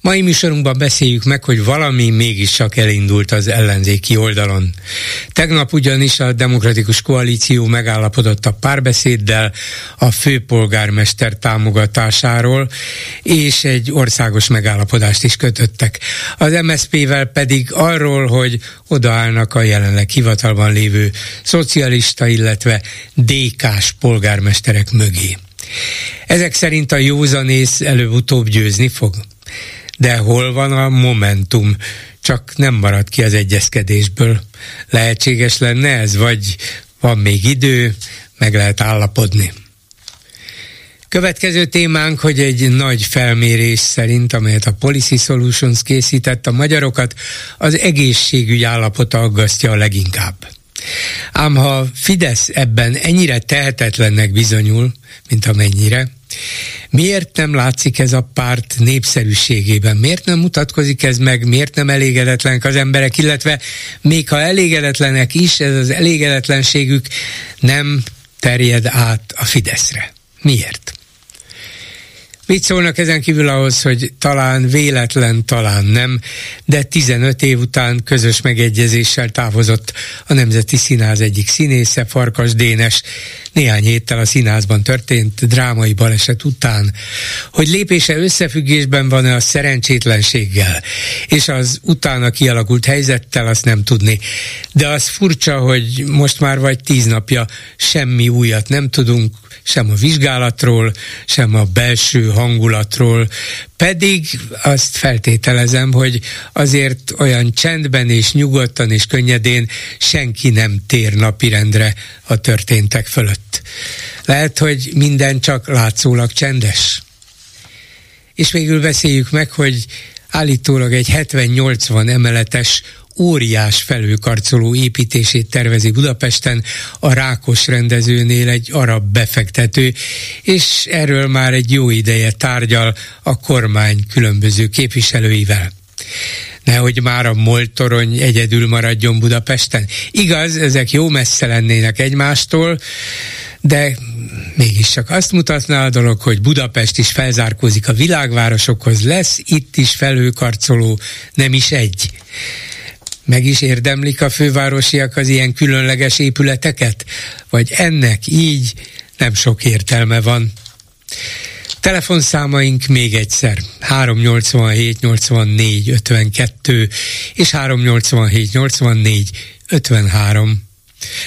Mai műsorunkban beszéljük meg, hogy valami mégiscsak elindult az ellenzéki oldalon. Tegnap ugyanis a Demokratikus Koalíció megállapodott a Párbeszéddel a főpolgármester támogatásáról, és egy országos megállapodást is kötöttek. Az MSZP-vel pedig arról, hogy odaállnak a jelenleg hivatalban lévő szocialista, illetve DK-s polgármesterek mögé. Ezek szerint a józanész előbb-utóbb győzni fog. De hol van a momentum? Csak nem marad ki az egyezkedésből. Lehetséges lenne ez, vagy van még idő, meg lehet állapodni. Következő témánk, hogy egy nagy felmérés szerint, amelyet a Policy Solutions készített, a magyarokat az egészségügy állapota aggasztja a leginkább. Ám ha Fidesz ebben ennyire tehetetlennek bizonyul, mint amennyire, miért nem látszik ez a párt népszerűségében? Miért nem mutatkozik ez meg? Miért nem elégedetlenek az emberek? Illetve még ha elégedetlenek is, ez az elégedetlenségük nem terjed át a Fideszre. Miért? Mit szólnak ezen kívül ahhoz, hogy talán véletlen, talán nem, de 15 év után közös megegyezéssel távozott a Nemzeti Színház egyik színésze, Farkas Dénes, néhány héttel a színházban történt drámai baleset után, hogy lépése összefüggésben van-e a szerencsétlenséggel, és az utána kialakult helyzettel, azt nem tudni. De az furcsa, hogy most már vagy 10 napja semmi újat nem tudunk, sem a vizsgálatról, sem a belső hangulatról, pedig azt feltételezem, hogy azért olyan csendben és nyugodtan és könnyedén senki nem tér napirendre a történtek fölött. Lehet, hogy minden csak látszólag csendes. És végül beszéljük meg, hogy állítólag egy 70-80 emeletes óriás felőkarcoló építését tervezi Budapesten a Rákos rendezőnél egy arab befektető, és erről már egy jó ideje tárgyal a kormány különböző képviselőivel. Nehogy már a MOL torony egyedül maradjon Budapesten. Igaz, ezek jó messze lennének egymástól, de mégiscsak azt mutatná a dolog, hogy Budapest is felzárkózik a világvárosokhoz, lesz itt is felőkarcoló, nem is egy. Meg is érdemlik a fővárosiak az ilyen különleges épületeket? Vagy ennek így nem sok értelme van? Telefonszámaink még egyszer 387-84-52 és 387-84-53.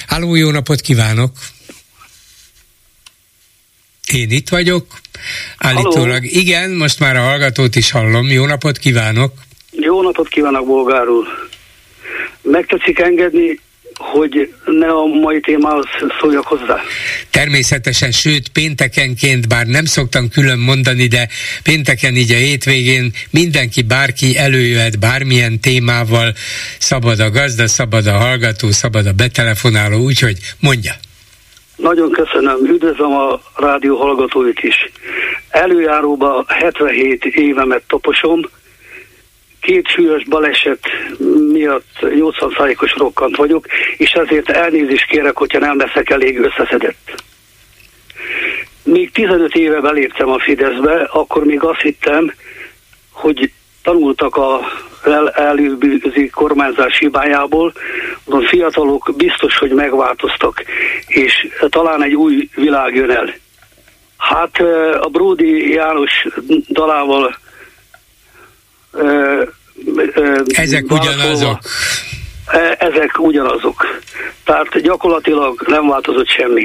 Halló, jó napot kívánok! Én itt vagyok, állítólag. Halló. Igen, most már a hallgatót is hallom. Jó napot kívánok! Jó napot kívánok, Bolgár úr! Meg tetszik engedni, hogy ne a mai témához szóljak hozzá? Természetesen, sőt, péntekenként, bár nem szoktam külön mondani, de pénteken így a hétvégén mindenki, bárki előjöhet bármilyen témával, szabad a gazda, szabad a hallgató, szabad a betelefonáló, úgyhogy mondja. Nagyon köszönöm, üdvözlöm a rádió hallgatóit is. Előjáróban 77 évemet taposom, 2 súlyos baleset miatt 80%-os rokkant vagyok, és ezért elnézést kérek, hogyha nem leszek elég összeszedett. Még 15 éve beléptem a Fideszbe, akkor még azt hittem, hogy tanultak az előbbi kormányzás hibájából, a fiatalok biztos, hogy megváltoztak, és talán egy új világ jön el. Hát a Tordai János dalával Ezek ugyanazok. Tehát gyakorlatilag nem változott semmi.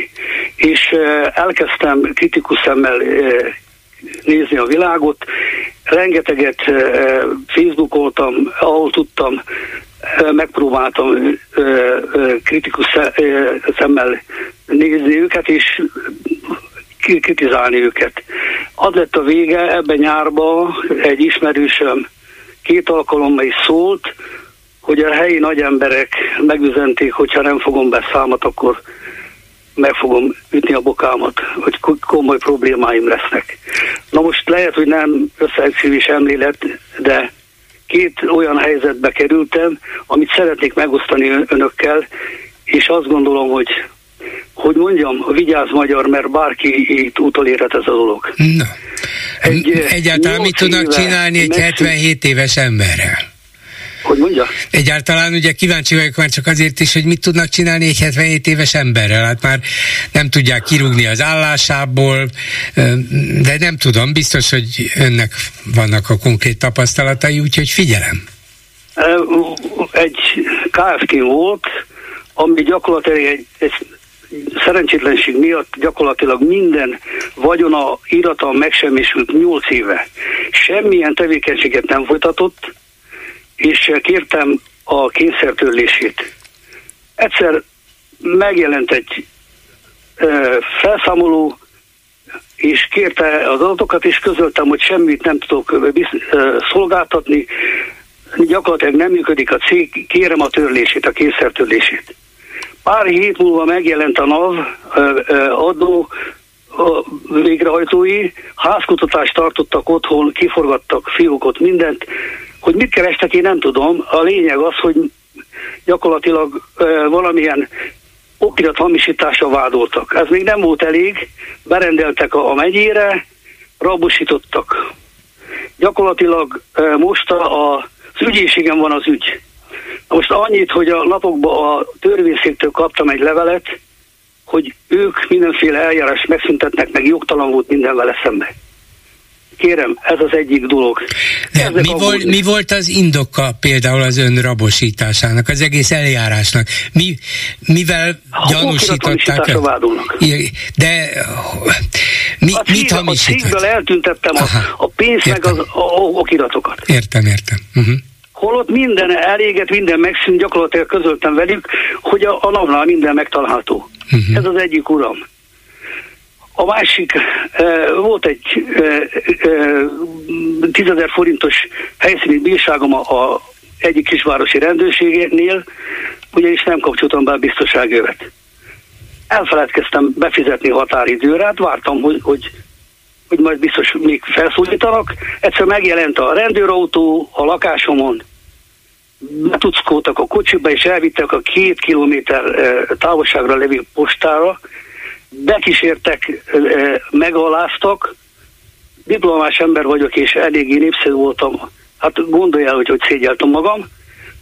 És elkezdtem kritikus szemmel nézni a világot. Rengeteget facebookoltam, ahol tudtam, megpróbáltam kritikus szemmel nézni őket, és kritizálni őket. Az lett a vége, ebben nyárban egy ismerősöm 2 alkalommal is szólt, hogy a helyi nagyemberek megüzenték, hogyha nem fogom be számot, akkor meg fogom ütni a bokámat, hogy komoly problémáim lesznek. Na most lehet, hogy nem összeesküvés emlélet, de két olyan helyzetbe kerültem, amit szeretnék megosztani önökkel, és azt gondolom, hogy mondjam, vigyázz magyar, mert bárki itt utolérhet ez a dolog. Na. Egyáltalán mit tudnak csinálni egy 77 éves emberrel? Hogy mondja? Egyáltalán ugye kíváncsi vagyok már csak azért is, hogy mit tudnak csinálni egy 77 éves emberrel. Hát már nem tudják kirúgni az állásából, de nem tudom, biztos, hogy önnek vannak a konkrét tapasztalatai, úgyhogy figyelem. Egy KFK volt, ami gyakorlatilag egy szerencsétlenség miatt gyakorlatilag minden vagyona, irata megsemmisült 8 éve. Semmilyen tevékenységet nem folytatott, és kértem a kényszertörlését. Egyszer megjelent egy felszámoló, és kérte az adatokat, és közöltem, hogy semmit nem tudok szolgáltatni, gyakorlatilag nem működik a cég, kérem a törlését, a kényszertörlését. Pár hét múlva megjelent a NAV adó végrehajtói, házkutatást tartottak otthon, kiforgattak fiókot, mindent, hogy mit kerestek, én nem tudom. A lényeg az, hogy gyakorlatilag valamilyen okirat hamisítással vádoltak. Ez még nem volt elég, berendeltek a megyére, rabosítottak. Gyakorlatilag most az ügyészségen van az ügy. Most annyit, hogy a napokban a törvényszéktől kaptam egy levelet, hogy ők mindenféle eljárást megszüntetnek, meg jogtalan volt minden vele szemben. Kérem, ez az egyik dolog. Mi volt az indoka például az ön rabosításának, az egész eljárásnak? Mivel gyanúsították? De mit hamisították? A cégből eltüntettem a pénzt, meg az okiratokat. Értem. Uh-huh. Holott minden elégett, minden megszűnt, gyakorlatilag közöltem velük, hogy a NAV-nál minden megtalálható. Uh-huh. Ez az egyik, uram. A másik, volt egy 10 000 forintos helyszíni bírságom a egyik kisvárosi rendőrségnél, ugyanis nem kapcsoltam be a biztonságövet. Elfeledkeztem befizetni határidőre, hát vártam, hogy majd biztos még felszólítanak. Egyszer megjelent a rendőrautó a lakásomon, betuckkoltak a kocsiba, és elvittek a 2 kilométer távolságra levő postára, bekísértek, megaláztak, diplomás ember vagyok, és eléggé népszerű voltam. Hát gondoljál, hogy szégyeltem magam,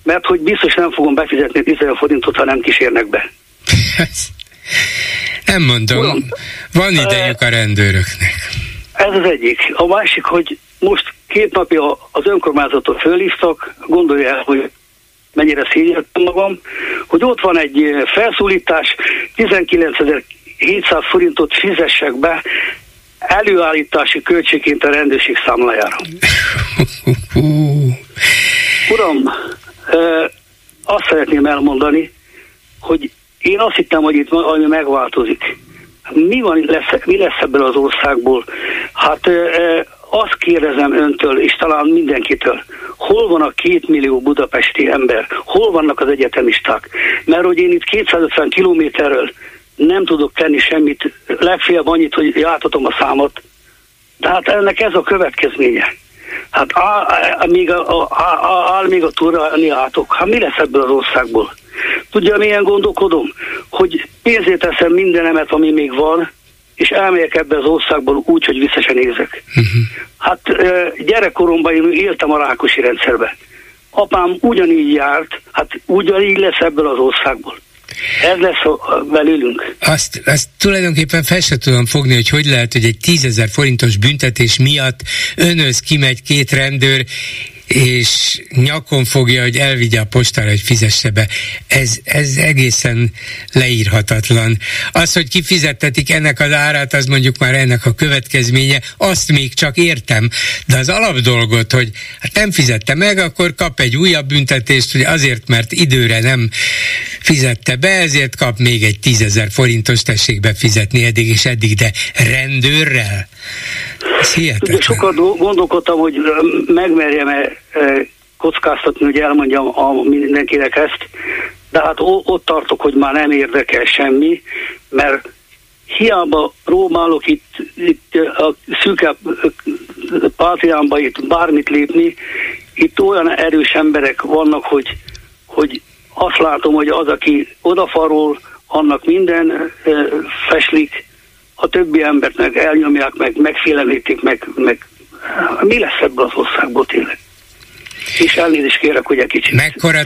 mert hogy biztos nem fogom befizetni 10 000 forintot, ha nem kísérnek be. Nem mondom, uram, van idejük a rendőröknek. Ez az egyik. A másik, hogy most 2 napja az önkormányzatot fölhívtak, gondolj el, hogy mennyire szégyeltem magam, hogy ott van egy felszólítás, 19.700 forintot fizessek be előállítási költségként a rendőrség számlájára. Uram, azt szeretném elmondani, hogy én azt hittem, hogy itt valami megváltozik. Mi lesz ebből az országból? Hát azt kérdezem öntől, és talán mindenkitől, hol van a 2 millió budapesti ember? Hol vannak az egyetemisták? Mert hogy én itt 250 kilométerről nem tudok tenni semmit, legfeljebb annyit, hogy átadom a számot. De hát ennek ez a következménye. Hát áll még a túrani átok. Hát mi lesz ebből az országból? Tudja, milyen gondolkodom? Hogy pénzé teszem mindenemet, ami még van, és elmegyek ebbe az országból úgy, hogy vissza se nézek. Uh-huh. Hát gyerekkoromban én éltem a Rákosi rendszerben. Apám ugyanígy járt, hát ugyanígy lesz ebből az országból. Ez lesz belőlünk. Azt tulajdonképpen fel sem tudom fogni, hogy lehet, hogy egy 10 000 forintos büntetés miatt önhöz kimegy 2 rendőr, és nyakon fogja, hogy elvigye a postára, hogy fizesse be. Ez egészen leírhatatlan. Az, hogy kifizettetik ennek az árát, az mondjuk már ennek a következménye, azt még csak értem. De az alapdolgot, hogy hát nem fizette meg, akkor kap egy újabb büntetést, hogy azért, mert időre nem fizette be, ezért kap még egy 10 000 forintos, tessék befizetni eddig és eddig, de rendőrrel? Ez hihetetlen. Sokat gondolkodtam, hogy megmerjem-e kockáztatni, hogy elmondjam mindenkinek ezt, de hát ott tartok, hogy már nem érdekel semmi, mert hiába próbálok itt a szűkebb pátriámba itt bármit lépni, itt olyan erős emberek vannak, hogy azt látom, hogy az, aki odafarol, annak minden feslik, a többi embert meg elnyomják, meg megfélemlítik, meg mi lesz ebből az országból tényleg? És elnézést kérek, hogy egy kicsit... Mekkora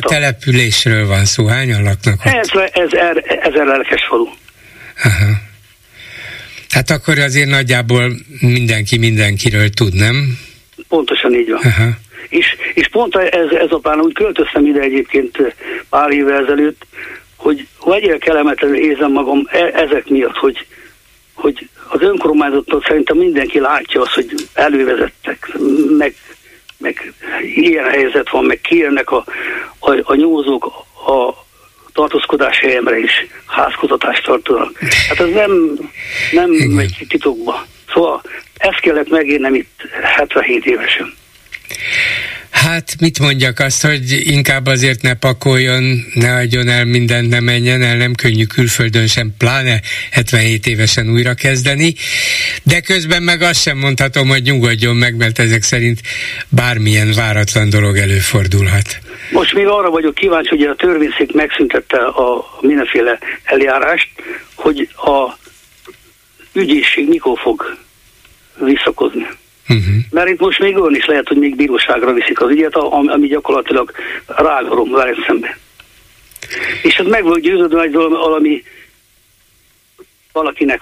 településről van szó? Hányan laknak ott? Ezer Lelkesfalu. Aha. Hát akkor azért nagyjából mindenki mindenkiről tud, nem? Pontosan így van. Aha. És pont ezután úgy költöztem ide egyébként pár évvel ezelőtt, hogy egyre kellemetlenül érzem magam ezek miatt, hogy az önkormányzattól szerintem mindenki látja azt, hogy elővezettek, meg ilyen helyzet van, meg kijönnek a nyúzók a tartózkodás helyemre is, házkutatást tartanak. Hát ez nem megy titokba. Szóval ezt kellett megérnem itt 77 évesen. Hát mit mondjak, azt, hogy inkább azért ne pakoljon, ne adjon el mindent, ne menjen el, nem könnyű külföldön sem, pláne 77 évesen újra kezdeni, de közben meg azt sem mondhatom, hogy nyugodjon meg, mert ezek szerint bármilyen váratlan dolog előfordulhat. Most még arra vagyok kíváncsi, hogy a törvényszék megszüntette a mindenféle eljárást, hogy a ügyészség mikor fog visszakozni. Uh-huh. Mert itt most még olyan is lehet, hogy még bíróságra viszik az ügyet, ami gyakorlatilag rágarom velem szembe. És ez meg volt győződve, hogy valami valakinek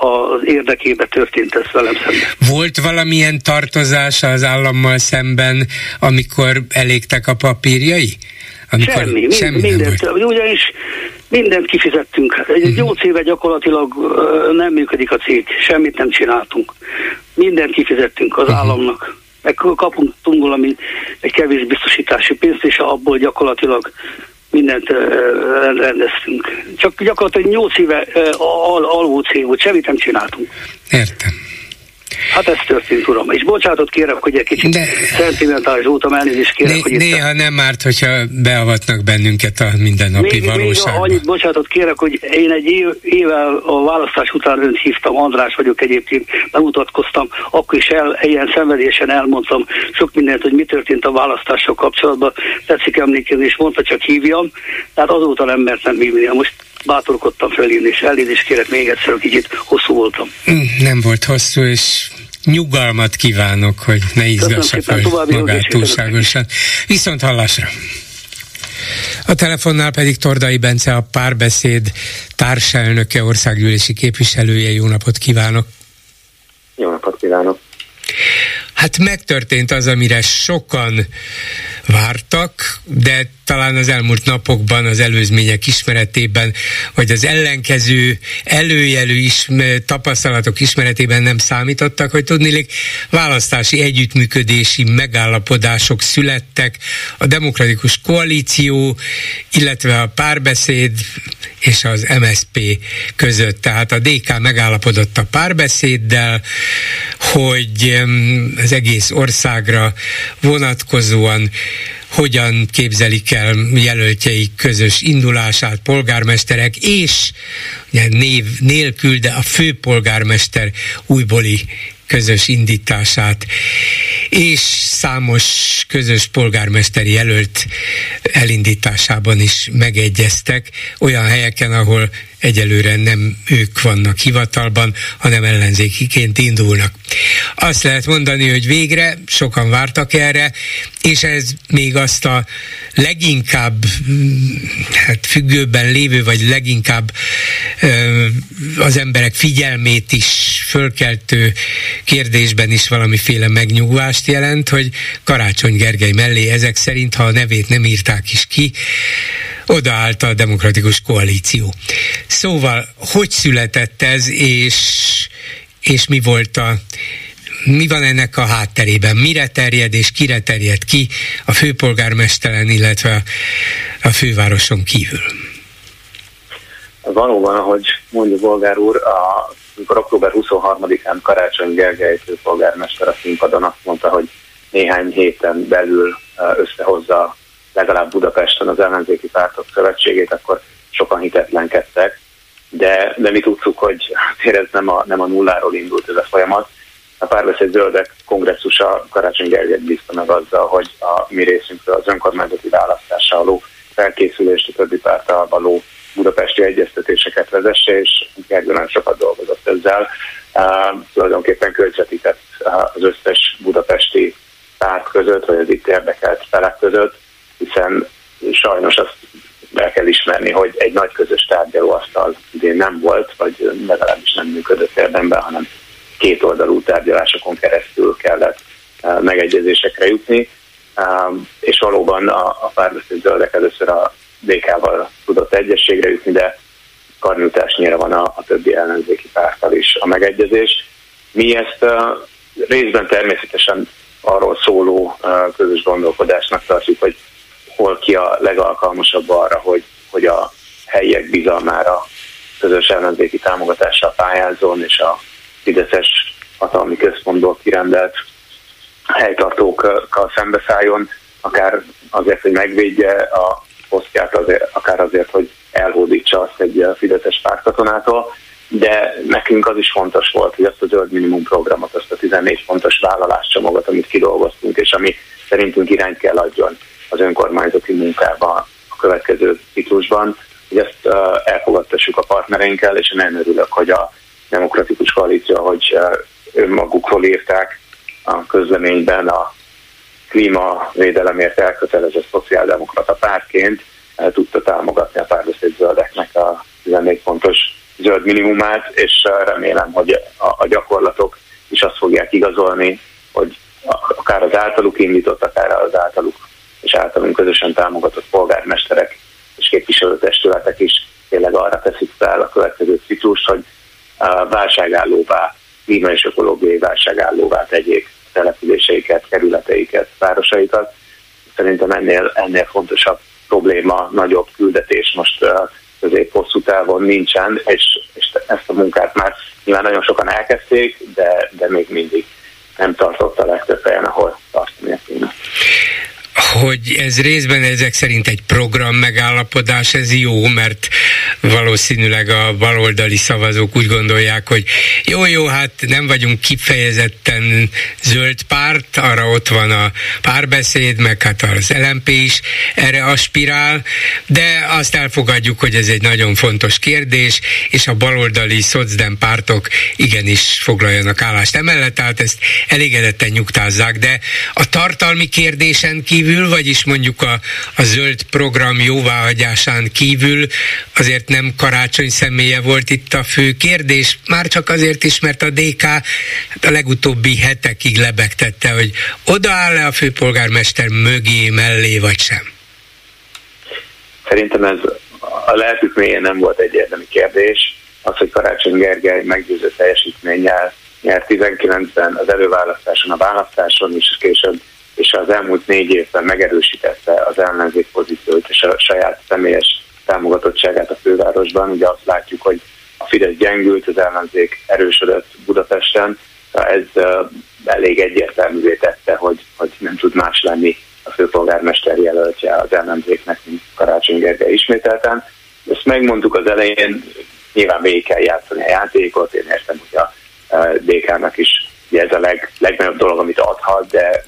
az érdekébe történt ez velem szemben. Volt valamilyen tartozása az állammal szemben, amikor elégtek a papírjai? Semmi mindent. Ugyanis mindent kifizettünk. Egy 8 éve gyakorlatilag nem működik a cég. Semmit nem csináltunk. Mindent kifizettünk az államnak. Meg kapunk valami egy kevés biztosítási pénzt, és abból gyakorlatilag mindent rendeztünk. Csak gyakorlatilag 8 éve alvó cég volt. Semmit nem csináltunk. Értem. Hát ez történt, uram. És bocsánatot kérek, hogy egy kicsit szentimentális voltam, elnézést kérek, hogy néha nem árt, hogyha beavatnak bennünket a mindennapi valóságban. Még annyit bocsánatot kérek, hogy én egy évvel a választás után önt hívtam, András vagyok egyébként, bemutatkoztam, akkor is ilyen szenvedésen elmondtam sok mindent, hogy mi történt a választással kapcsolatban, tetszik emlékezni, és mondta, csak hívjam, tehát azóta nem mertem hívni. Most bátorkodtam felírni, és elnézést kérek még egyszer, kicsit hosszú voltam. Nem volt hosszú, és nyugalmat kívánok, hogy ne izgassa fel magát túlságosan. Viszont hallásra! A telefonnál pedig Tordai Bence, a Párbeszéd társelnöke, országgyűlési képviselője. Jó napot kívánok! Jó napot kívánok! Hát megtörtént az, amire sokan vártak, de talán az elmúlt napokban, az előzmények ismeretében, vagy az ellenkező előjelű tapasztalatok ismeretében nem számítottak, hogy tudniillik választási együttműködési megállapodások születtek. A Demokratikus Koalíció, illetve a Párbeszéd és az MSZP között. Tehát a DK megállapodott a Párbeszéddel, hogy az egész országra vonatkozóan hogyan képzelik el jelöltjeik közös indulását, polgármesterek és ugye, név nélkül, de a főpolgármester újbóli közös indítását, és számos közös polgármester jelölt elindításában is megegyeztek, olyan helyeken, ahol egyelőre nem ők vannak hivatalban, hanem ellenzékiként indulnak. Azt lehet mondani, hogy végre sokan vártak erre, és ez még azt a leginkább függőben lévő, vagy leginkább az emberek figyelmét is fölkeltő kérdésben is valamiféle megnyugvást jelent, hogy Karácsony Gergely mellé ezek szerint, ha a nevét nem írták is ki, odaállt a Demokratikus Koalíció. Szóval, hogy született ez, és mi van ennek a hátterében? Mire terjed és kire terjed ki a főpolgármesteren, illetve a fővároson kívül? Valóban, ahogy mondja Bolgár úr, amikor október 23-án Karácsony Gergely főpolgármester a színpadon azt mondta, hogy néhány héten belül összehozza legalább Budapesten az ellenzéki pártok szövetségét, akkor sokan hitetlenkedtek. De mi tudtuk, hogy ez nem a nulláról indult ez a folyamat. A Párbeszéd Zöldek kongresszusa Karácsony Gergely bízta meg azzal, hogy a mi részünkről az önkormányzati választással való felkészülést, a többi párttal való budapesti egyeztetéseket vezesse, és Gergely nagyon sokat dolgozott ezzel. Tulajdonképpen költségvetített az összes budapesti párt között, vagy az itt érdekelt felek között, hiszen sajnos azt el kell ismerni, hogy egy nagy közös tárgyalóasztal idén nem volt, vagy legalábbis nem működött érdemben, hanem kétoldalú tárgyalásokon keresztül kellett megegyezésekre jutni, és valóban a Párbeszéd Zöldek először a DK-val tudott egyességre jutni, de karnyújtásnyira van a többi ellenzéki párttal is a megegyezés. Mi ezt részben természetesen arról szóló közös gondolkodásnak tartjuk, hogy hol ki a legalkalmasabb arra, hogy a helyiek bizalmára közös ellenzéki támogatásra pályázzon, és a fideszes hatalmi központból kirendelt helytartókkal szembeszálljon, akár azért, hogy megvédje a posztját, akár azért, hogy elhódítsa azt egy fideszes pártkatonától, de nekünk az is fontos volt, hogy azt a zöld minimum programot, azt a 14 pontos vállaláscsomagot, amit kidolgoztunk, és ami szerintünk irányt kell adjon az önkormányzati munkában a következő ciklusban, hogy ezt elfogadtassuk a partnereinkkel, és én nagyon örülök, hogy a Demokratikus Koalíció, ahogy önmagukról írták a közleményben, a klímavédelemért elkötelezett szociáldemokrata pártként tudta támogatni a Párbeszéd Zöldeknek a 14 pontos zöld minimumát, és remélem, hogy a gyakorlatok is azt fogják igazolni, hogy akár az általuk indított, akár az általuk és általunk közösen támogatott polgármesterek és képviselőtestületek is tényleg arra teszik fel a következő ciklust, hogy válságállóvá, klíma és ökológiai válságállóvá tegyék településeiket, kerületeiket, városaikat. Szerintem ennél fontosabb probléma, nagyobb küldetés most közép-hosszú távon nincsen, és ezt a munkát már nyilván nagyon sokan elkezdték, de még mindig nem tartott a legtöbb helyen, ahol tartani kéne. Hogy ez részben ezek szerint egy program megállapodás, ez jó, mert valószínűleg a baloldali szavazók úgy gondolják, hogy jó, hát nem vagyunk kifejezetten zöld párt, arra ott van a Párbeszéd, meg hát az LMP is erre aspirál, de azt elfogadjuk, hogy ez egy nagyon fontos kérdés, és a baloldali szocdem pártok igenis foglaljanak állást emellett, tehát ezt elégedetten nyugtázzák, de a tartalmi kérdésen kívül, vagyis mondjuk a zöld program jóváhagyásán kívül azért nem Karácsony személye volt itt a fő kérdés, már csak azért is, mert a DK a legutóbbi hetekig lebegtette, hogy odaáll-e a főpolgármester mögé, mellé, vagy sem? Szerintem ez a lelkük mélyén nem volt egyértelmű kérdés. Az, hogy Karácsony Gergely meggyőző teljesítménnyel nyert 19-ben az előválasztáson, a választáson is később, és az elmúlt 4 évben megerősítette az ellenzék pozíciót és a saját személyes támogatottságát a fővárosban. Ugye azt látjuk, hogy a Fidesz gyengült, az ellenzék erősödött Budapesten, ez elég egyértelművé tette, hogy nem tud más lenni a főpolgármester jelöltje az ellenzéknek, mint Karácsony Gergely ismételten. Ezt megmondtuk az elején, nyilván végig kell játszani a játékot, én értem, hogy a DK-nak is ez a legnagyobb dolog, amit adhat, de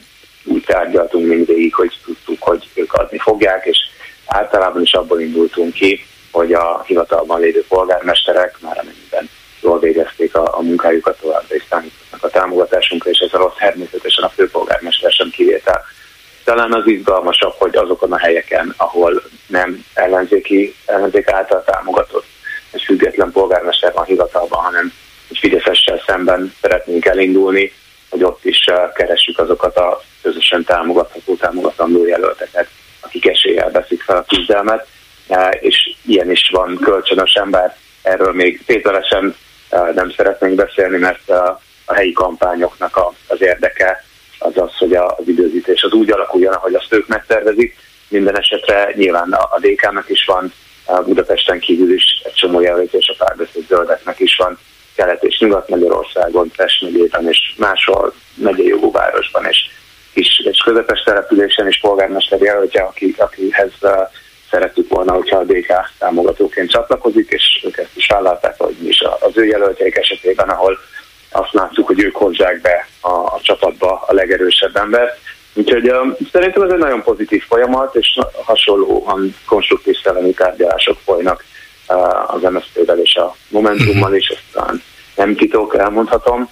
úgy tárgyaltunk mindvégig, hogy tudtuk, hogy ők adni fogják, és általában is abból indultunk ki, hogy a hivatalban lévő polgármesterek már amennyiben jól végezték a munkájukat, továbbra is számítottak a támogatásunkra, és ezzel ott természetesen a főpolgármester sem kivétel. Talán az izgalmasabb, hogy azokon a helyeken, ahol nem ellenzék által támogatott és független polgármester van hivatalban, hanem egy fideszessel szemben szeretnénk elindulni, hogy ott is keressük azokat a közösen támogatandó jelölteket, akik eséllyel veszik fel a küzdelmet, és ilyen is van kölcsönösen, bár erről még tételesen nem szeretnénk beszélni, mert a helyi kampányoknak az érdeke az az, hogy az időzítés az úgy alakuljon, ahogy azt ők megtervezik. Minden esetre nyilván a DK-nak is van, Budapesten kívül is egy csomó jelölt, és a Párbeszéd Zöldeknek is van, Kelet- és Nyugat-Magyarországon, Pest megyében és máshol megyei jogú városban és és közepes településen is polgármester jelöltje, akihez szerettük volna, hogyha a DK támogatóként csatlakozik, és ők ezt is vállalták, hogy mi is az ő jelöltjeik esetében, ahol azt láttuk, hogy ők hozzák be a csapatba a legerősebb embert. Úgyhogy szerintem ez egy nagyon pozitív folyamat, és hasonlóan konstruktív szellemű tárgyalások folynak az MSZP-vel és a Momentummal is, aztán nem titok, elmondhatom.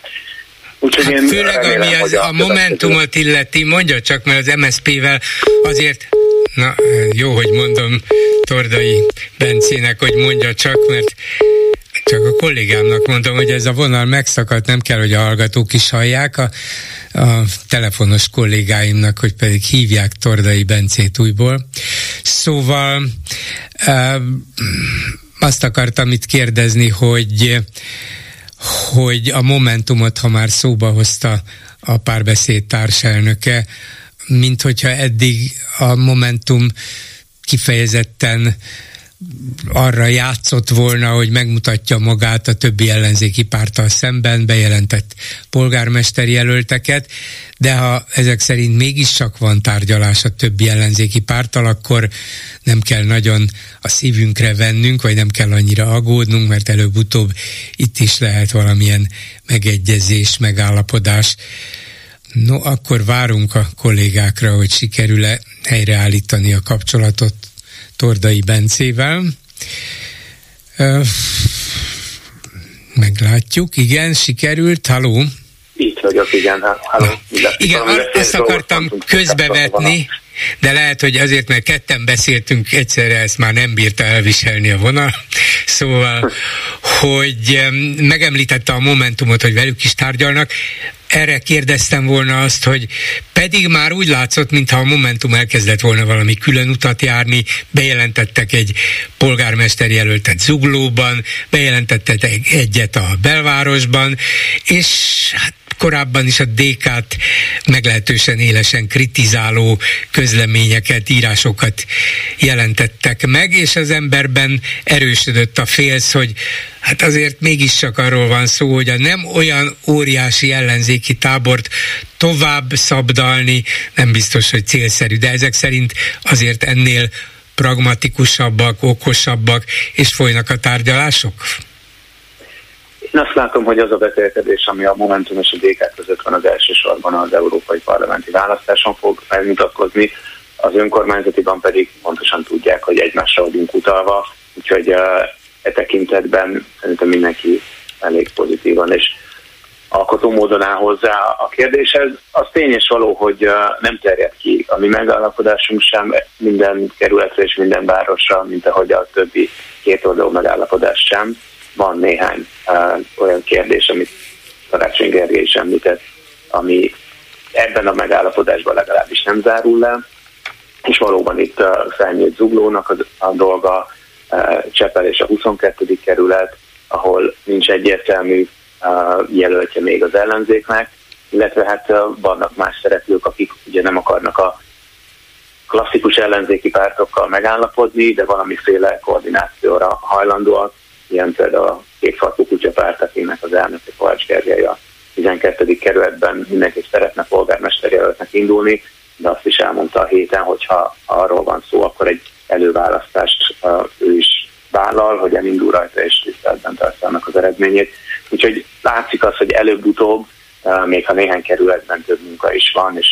Úgyhogy én főleg, remélem, ami az a Momentumot illeti, mondja csak, mert az MSZP-vel azért... Na, jó, hogy mondom Tordai Bencének, hogy mondja csak, mert csak a kollégámnak mondom, hogy ez a vonal megszakadt, nem kell, hogy a hallgatók is hallják, a telefonos kollégáimnak, hogy pedig hívják Tordai Bencét újból. Szóval azt akartam itt kérdezni, hogy a Momentumot, ha már szóba hozta a Párbeszéd társelnöke, mint hogyha eddig a Momentum kifejezetten arra játszott volna, hogy megmutatja magát a többi ellenzéki párttal szemben, bejelentett polgármester jelölteket, de ha ezek szerint mégiscsak van tárgyalás a többi ellenzéki párttal, akkor nem kell nagyon a szívünkre vennünk, vagy nem kell annyira aggódnunk, mert előbb-utóbb itt is lehet valamilyen megegyezés, megállapodás. No, akkor várunk a kollégákra, hogy sikerül-e helyreállítani a kapcsolatot Tordai Bencével. Meglátjuk. Igen, sikerült. Halló? Itt vagyok, igen. Halló. Igen, ezt akartam közbevetni, de lehet, hogy azért, mert ketten beszéltünk egyszerre, ezt már nem bírta elviselni a vonal. Szóval, hogy megemlítette a Momentumot, hogy velük is tárgyalnak. Erre kérdeztem volna azt, hogy pedig már úgy látszott, mintha a Momentum elkezdett volna valami külön utat járni, bejelentettek egy polgármester jelöltet Zuglóban, bejelentettek egyet a belvárosban, és hát korábban is a DK-t meglehetősen élesen kritizáló közleményeket, írásokat jelentettek meg, és az emberben erősödött a félsz, hogy hát azért mégiscsak arról van szó, hogy a nem olyan óriási ellenzéki tábort tovább szabdalni nem biztos, hogy célszerű, de ezek szerint azért ennél pragmatikusabbak, okosabbak, és folynak a tárgyalások? Én azt látom, hogy az a vetélkedés, ami a Momentum és a DK között van, az elsősorban az európai parlamenti választáson fog megmutatkozni, az önkormányzatiban pedig pontosan tudják, hogy egymásra vagyunk utalva, úgyhogy e tekintetben szerintem mindenki elég pozitívan és alkotó módon áll hozzá a kérdéshez. Az tény és való, hogy nem terjed ki a mi megállapodásunk sem minden kerületre és minden városra, mint ahogy a többi kétoldalú megállapodás sem. Van néhány olyan kérdés, amit Karácsony Gergely is említett, ami ebben a megállapodásban legalábbis nem zárul le, és valóban itt felnyílt Zuglónak a dolga, Csepel és a 22. kerület, ahol nincs egyértelmű jelöltje még az ellenzéknek, illetve hát vannak más szereplők, akik ugye nem akarnak a klasszikus ellenzéki pártokkal megállapodni, de valamiféle koordinációra hajlandóak, ilyen például a Kékfarkú Kutyapárt, akinek az elnöke Kovács Gergely a 12. kerületben mindenképp szeretne polgármester jelöltnek indulni, de azt is elmondta a héten, hogyha arról van szó, akkor egy előválasztást ő is vállal, hogy elindul rajta és tiszteletben tartja annak az eredményét. Úgyhogy látszik az, hogy előbb-utóbb, még ha néhány kerületben több munka is van, és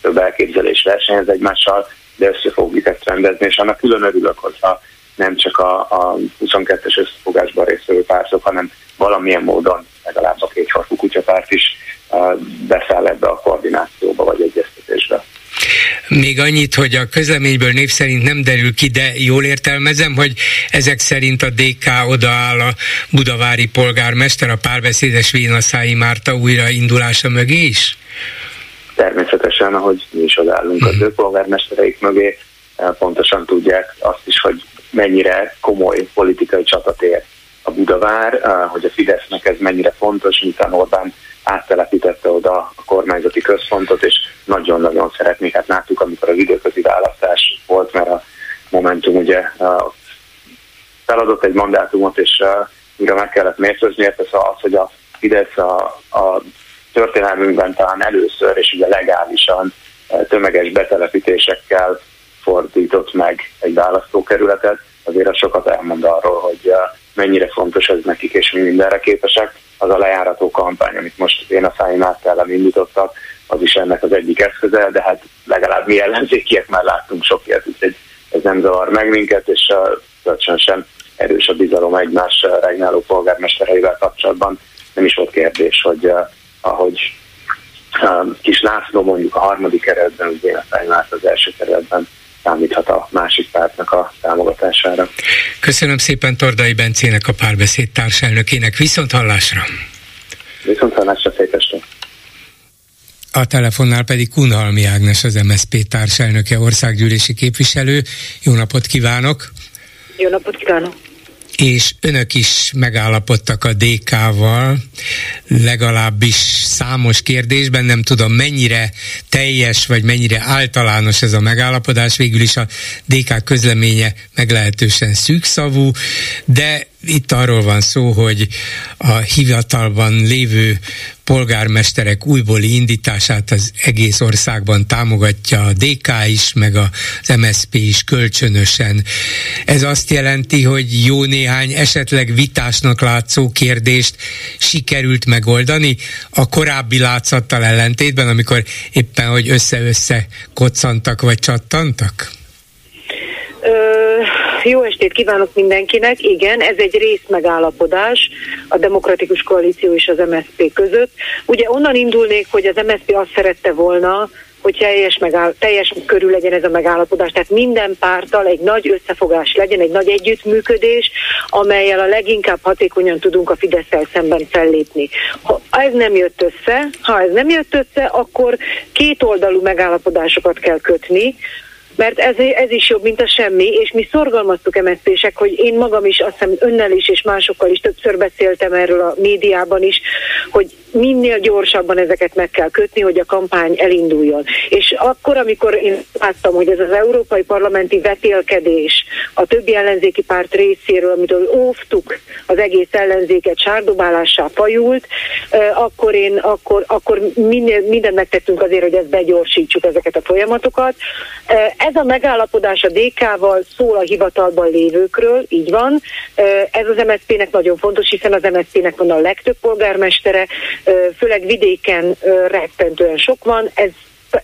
több elképzelés versenyez egymással, de össze fogjuk ezt rendezni, és annak külön örülök, hogyha nem csak a 22-es összefogásban résztvevő pártok, hanem valamilyen módon legalább a Kékfarkú Kutyapárt is beszáll ebbe a koordinációba vagy egyeztetésbe. Még annyit, hogy a közleményből név szerint nem derül ki, de jól értelmezem, hogy ezek szerint a DK odaáll a budavári polgármester, a párbeszédes Vénaszályi Márta újraindulása mögé is? Természetesen, ahogy mi is odaállunk az ő polgármestereik mögé, pontosan tudják azt is, hogy mennyire komoly politikai csatatér a Budavár, hogy a Fidesznek ez mennyire fontos, miután Orbán áttelepítette oda a kormányzati központot, és nagyon-nagyon szeretnék. Hát láttuk, amikor az időközi választás volt, mert a Momentum ugye feladott egy mandátumot, és mire meg kellett mértőzni, értesz az, hogy a Fidesz a történelmünkben talán először, és ugye legálisan tömeges betelepítésekkel fordított meg egy választókerületet, azért az sokat elmond arról, hogy mennyire fontos ez nekik, és mindenre képesek. Az a lejárató kampány, amit most én a szájimát ellen indítottak, az is ennek az egyik eszköze, de hát legalább mi ellenzékiek már láttunk sok ilyet, úgyhogy ez nem zavar meg minket, és kölcsön sem erős a bizalom egymás regnáló polgármestereivel kapcsolatban. Nem is volt kérdés, hogy ahogy Kis László mondjuk a harmadik kerületben, úgy én a szájimát az első kerületben számíthat a másik pártnak a támogatására. Köszönöm szépen Tordai Bencének, a Párbeszéd társelnökének. Viszont hallásra! Viszont hallásra, szép estét! A telefonnál pedig Kunhalmi Ágnes, az MSZP társelnöke, országgyűlési képviselő. Jó napot kívánok! Jó napot kívánok! És önök is megállapodtak a DK-val, legalábbis számos kérdésben, nem tudom mennyire teljes, vagy mennyire általános ez a megállapodás, végül is a DK közleménye meglehetősen szűkszavú, de itt arról van szó, hogy a hivatalban lévő polgármesterek újbóli indítását az egész országban támogatja a DK is, meg az MSZP is kölcsönösen. Ez azt jelenti, hogy jó néhány esetleg vitásnak látszó kérdést sikerült megoldani a korábbi látszattal ellentétben, amikor éppen hogy össze-össze koccantak vagy csattantak? Jó estét kívánok mindenkinek! Igen, ez egy részmegállapodás a Demokratikus Koalíció és az MSZP között. Ugye onnan indulnék, hogy az MSZP azt szerette volna, hogy teljes körül legyen ez a megállapodás. Tehát minden párttal egy nagy összefogás legyen, egy nagy együttműködés, amellyel a leginkább hatékonyan tudunk a Fidesz-szel szemben fellépni. Ha ez nem jött össze, akkor kétoldalú megállapodásokat kell kötni, mert ez is jobb, mint a semmi, és mi szorgalmaztuk MSZP-sek, hogy én magam is, azt hiszem önnel is és másokkal is többször beszéltem erről a médiában is, hogy minél gyorsabban ezeket meg kell kötni, hogy a kampány elinduljon. És akkor, amikor én láttam, hogy ez az európai parlamenti vetélkedés a többi ellenzéki párt részéről, amitől óvtuk az egész ellenzéket, sárdobálássá fajult, akkor mindent megtettünk azért, hogy ezt begyorsítsuk, ezeket a folyamatokat. Ez a megállapodás a DK-val szól a hivatalban lévőkről, így van. Ez az MSZP-nek nagyon fontos, hiszen az MSZP-nek van a legtöbb polgármestere, főleg vidéken rettentően sok van,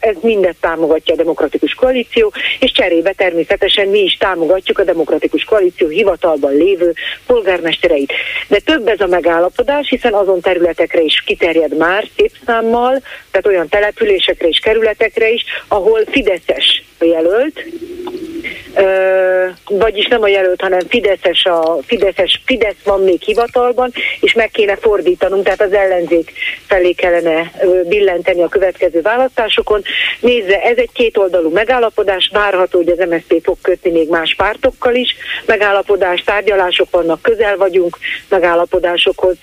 ez mindet támogatja a Demokratikus Koalíció, és cserébe természetesen mi is támogatjuk a Demokratikus Koalíció hivatalban lévő polgármestereit. De több ez a megállapodás, hiszen azon területekre is kiterjed már szép számmal, tehát olyan településekre és kerületekre is, ahol fideszes a jelölt, vagyis nem a jelölt, hanem Fidesz van még hivatalban, és meg kéne fordítanunk, tehát az ellenzék felé kellene billenteni a következő választásokon. Nézze, ez egy kétoldalú megállapodás, várható, hogy az MSZP fog kötni még más pártokkal is megállapodás, tárgyalások vannak, közel vagyunk megállapodásokhoz,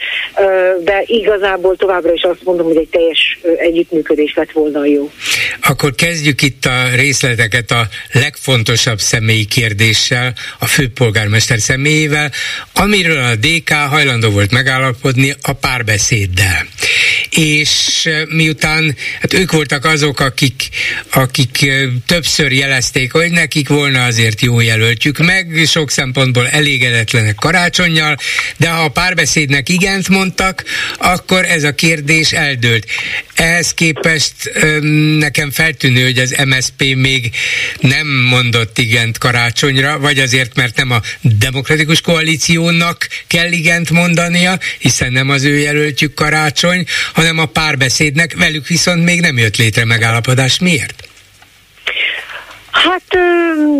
de igazából továbbra is azt mondom, hogy egy teljes együttműködés lett volna jó. Akkor kezdjük itt a részleteket a legfontosabb személyi kérdéssel, a főpolgármester személyével, amiről a DK hajlandó volt megállapodni a Párbeszéddel. És miután hát ők voltak azok, akik többször jelezték, hogy nekik volna azért jó jelöltjük, meg sok szempontból elégedetlenek Karácsonnyal, de ha a Párbeszédnek igent mondtak, akkor ez a kérdés eldőlt. Ehhez képest nekem feltűnő, hogy az MSZP még nem mondott igent Karácsonyra, vagy azért, mert nem a Demokratikus Koalíciónak kell igent mondania, hiszen nem az ő jelöltjük Karácsony, hanem a Párbeszédnek, velük viszont még nem jött létre megállapodás. Miért? Hát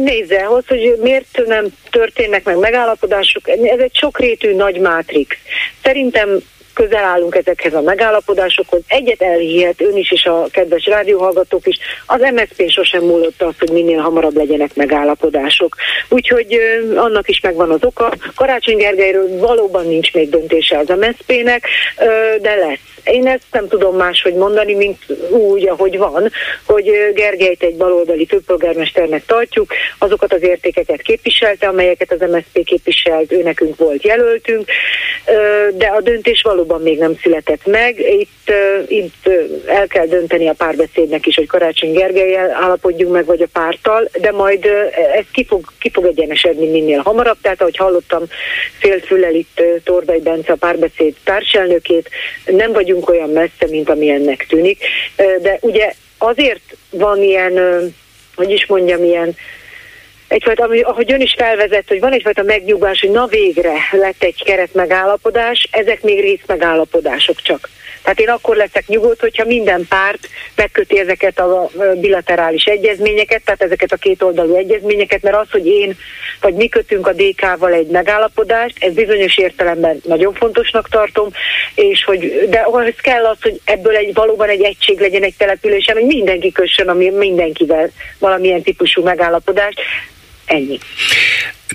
nézze, ahhoz, hogy miért nem történnek meg megállapodások, ez egy sokrétű nagy mátrix. Szerintem közel állunk ezekhez a megállapodásokhoz. Egyet elhihet ön is, és a kedves rádióhallgatók is, az MSZP sosem múlott az, hogy minél hamarabb legyenek megállapodások. Úgyhogy annak is megvan az oka. Karácsony Gergelyről valóban nincs még döntése az MSZP-nek, de lesz. Én ezt nem tudom máshogy mondani, mint úgy, ahogy van, hogy Gergelyt egy baloldali főpolgármesternek tartjuk, azokat az értékeket képviselte, amelyeket az MSZP képviselt, ő nekünk volt jelöltünk, de a döntés valóban még nem született meg. Itt el kell dönteni a párbeszédnek is, hogy Karácsony Gergellyel állapodjunk meg, vagy a párttal, de majd ez ki fog egyenesedni minél hamarabb. Tehát ahogy hallottam félfüllel itt Tordai Bence, a Párbeszéd társelnökét, nem vagyunk olyan messze, mint amilyennek tűnik. De ugye azért van ilyen, hogy is mondjam, ilyen egyfajta, ahogy ön is felvezett, hogy van egyfajta megnyugvás, hogy na végre lett egy keretmegállapodás, ezek még részmegállapodások csak. Tehát én akkor leszek nyugodt, hogyha minden párt megköti ezeket a bilaterális egyezményeket, tehát ezeket a kétoldalú egyezményeket, mert az, hogy én vagy mi kötünk a DK-val egy megállapodást, ez bizonyos értelemben nagyon fontosnak tartom, és hogy, de ahhoz kell az, hogy ebből valóban egy egység legyen egy településen, hogy mindenki kössön mindenkivel valamilyen típusú megállapodást. Ennyi.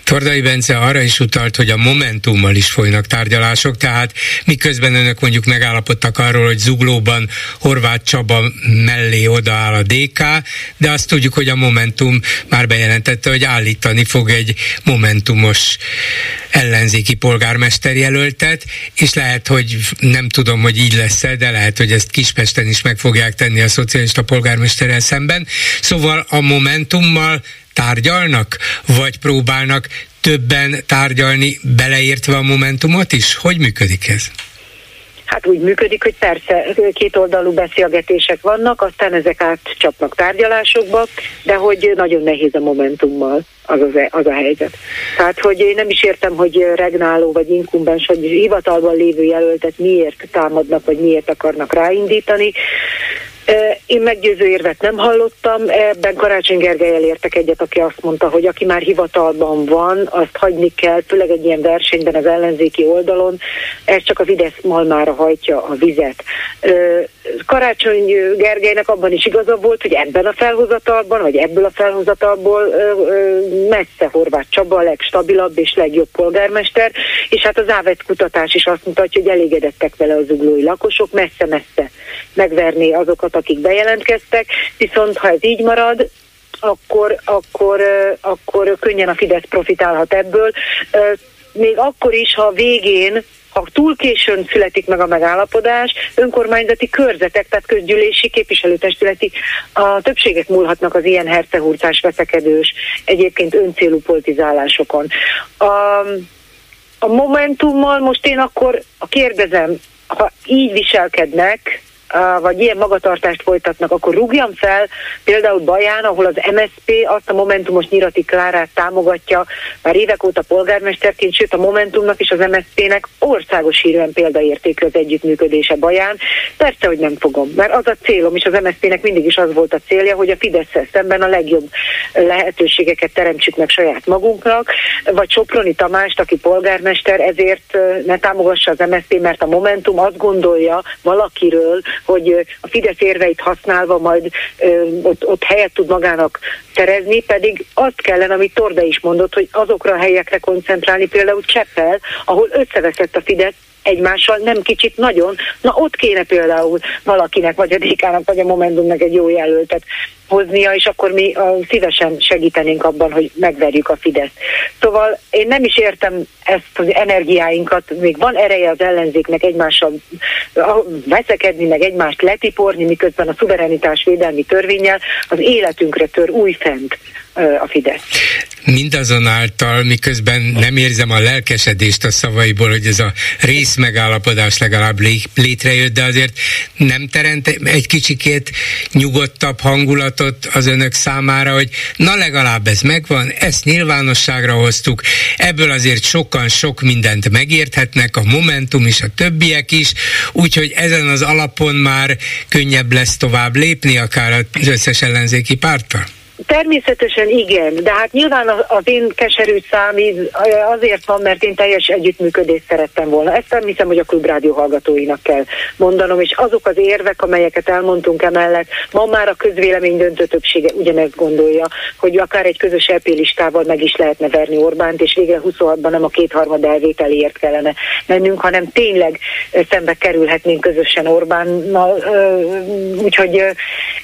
Tordai Bence arra is utalt, hogy a Momentummal is folynak tárgyalások, tehát miközben önök mondjuk megállapodtak arról, hogy Zuglóban Horváth Csaba mellé odaáll a DK, de azt tudjuk, hogy a Momentum már bejelentette, hogy állítani fog egy momentumos ellenzéki polgármester jelöltet, és lehet, hogy nem tudom, hogy így lesz-e, de lehet, hogy ezt Kispesten is meg fogják tenni a szocialista polgármesterrel szemben. Szóval a Momentummal tárgyalnak, vagy próbálnak többen tárgyalni, beleértve a Momentumot is? Hogy működik ez? Hát úgy működik, hogy persze kétoldalú beszélgetések vannak, aztán ezek átcsapnak tárgyalásokba, de hogy nagyon nehéz a Momentummal az a helyzet. Tehát, hogy én nem is értem, hogy regnáló vagy inkumbens, vagy hivatalban lévő jelöltet miért támadnak, vagy miért akarnak ráindítani. Én meggyőző érvet nem hallottam, ebben Karácsony Gergellyel értek egyet, aki azt mondta, hogy aki már hivatalban van, azt hagyni kell, főleg egy ilyen versenyben az ellenzéki oldalon, ez csak a Fidesz malmára hajtja a vizet. Karácsony Gergelynek abban is igaza volt, hogy ebben a felhozatalban, vagy ebből a felhozatalból messze Horváth Csaba a legstabilabb és legjobb polgármester, és hát az Ávet kutatás is azt mutatja, hogy elégedettek vele az zuglói lakosok, messze-messze megverné azokat, akik bejelentkeztek, viszont ha ez így marad, akkor könnyen a Fidesz profitálhat ebből. Még akkor is, ha végén, ha túl későn születik meg a megállapodás, önkormányzati körzetek, tehát közgyűlési, képviselőtestületi, a többségek múlhatnak az ilyen hercehurcás, veszekedős, egyébként öncélú politizálásokon. A Momentummal most én akkor kérdezem, ha így viselkednek, vagy ilyen magatartást folytatnak, akkor rúgjam fel például Baján, ahol az MSZP azt a Momentumos Nyirati Klárát támogatja már évek óta polgármesterként, sőt a Momentumnak és az MSZP-nek országos hírűen példaértékű az együttműködése Baján. Persze, hogy nem fogom, mert az a célom, és az MSZP-nek mindig is az volt a célja, hogy a Fidesz-szel szemben a legjobb lehetőségeket teremtsük meg saját magunknak, vagy Soproni Tamást, aki polgármester, ezért ne támogassa az MSZP, mert a Momentum azt gondolja valakiről, hogy a Fidesz érveit használva majd ott helyet tud magának szerezni, pedig azt kellene, amit Torda is mondott, hogy azokra a helyekre koncentrálni, például Cseppel, ahol összeveszett a Fidesz egymással, nem kicsit, nagyon, na ott kéne például valakinek, vagy a DK-nak, vagy a Momentumnak egy jó jelöltet hoznia, és akkor mi szívesen segítenénk abban, hogy megverjük a Fideszt. Szóval én nem is értem ezt az energiáinkat, még van ereje az ellenzéknek egymással veszekedni, meg egymást letiporni, miközben a szuverenitás védelmi törvénnyel az életünkre tör újfent a Fidesz. Mindazonáltal, miközben nem érzem a lelkesedést a szavaiból, hogy ez a részmegállapodás legalább létrejött, de azért nem teremt egy kicsikét nyugodtabb hangulatot az önök számára, hogy na legalább ez megvan, ezt nyilvánosságra hoztuk, ebből azért sokan sok mindent megérthetnek, a Momentum is, a többiek is, úgyhogy ezen az alapon már könnyebb lesz tovább lépni, akár az összes ellenzéki párttal? Természetesen igen, de hát nyilván az én keserű számíz azért van, mert én teljes együttműködést szerettem volna. Ezt nem hiszem, hogy a Klubrádió hallgatóinak kell mondanom, és azok az érvek, amelyeket elmondtunk emellett, ma már a közvélemény döntő többsége ugyanezt gondolja, hogy akár egy közös EP listával meg is lehetne verni Orbánt, és végre 26-ban nem a kétharmad elvételéért kellene mennünk, hanem tényleg szembe kerülhetnénk közösen Orbánnal. Úgyhogy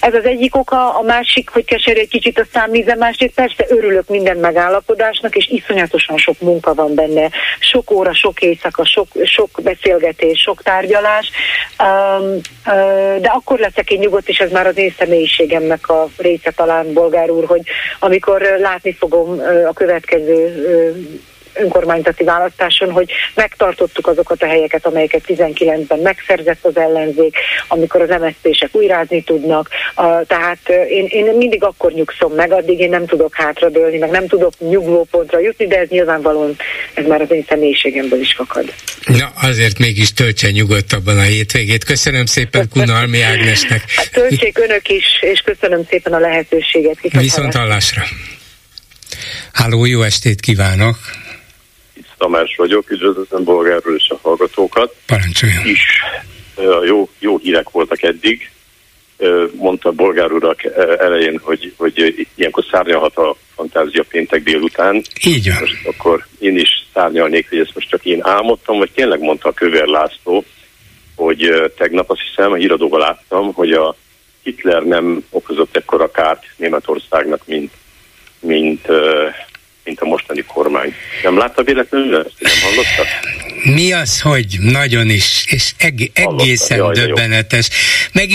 ez az egyik oka, a másik, hogy keserű egy kicsit a számíze, másrészt persze örülök minden megállapodásnak, és iszonyatosan sok munka van benne, sok óra, sok éjszaka, sok beszélgetés, sok tárgyalás, de akkor leszek én nyugodt, és ez már az én személyiségemnek a része talán, Bolgár úr, hogy amikor látni fogom a következő önkormányzati választáson, hogy megtartottuk azokat a helyeket, amelyeket 19-ben megszerzett az ellenzék, amikor az MSZP-sek újrázni tudnak. Tehát én mindig akkor nyugszom meg, addig én nem tudok hátradőlni, meg nem tudok nyugvópontra jutni, de ez nyilvánvalóan ez már az én személyiségemből is fakad. Na, azért mégis töltsen nyugodtabban a hétvégét. Köszönöm szépen Kunhalmi Ágnesnek. Hát, töltsék önök is, és köszönöm szépen a lehetőséget. Viszont hallásra. Háló, jó estét kívánok! Tamás vagyok, üdvözlöm Bolgárról és a hallgatókat. Parancsoljon. És jó hírek voltak eddig. Mondta Bolgár urak elején, hogy ilyenkor szárnyalhat a fantázia péntek délután. Így van. Most akkor én is szárnyalnék, hogy ezt most csak én álmodtam, vagy tényleg mondta a Kövér László, hogy tegnap azt hiszem, a híradóban láttam, hogy a Hitler nem okozott ekkora kárt Németországnak, mint a mostani kormány. Nem látta véletlenül ezt? Nem hallotta? Mi az, hogy nagyon is, és egészen hallotta, döbbenetes. Meg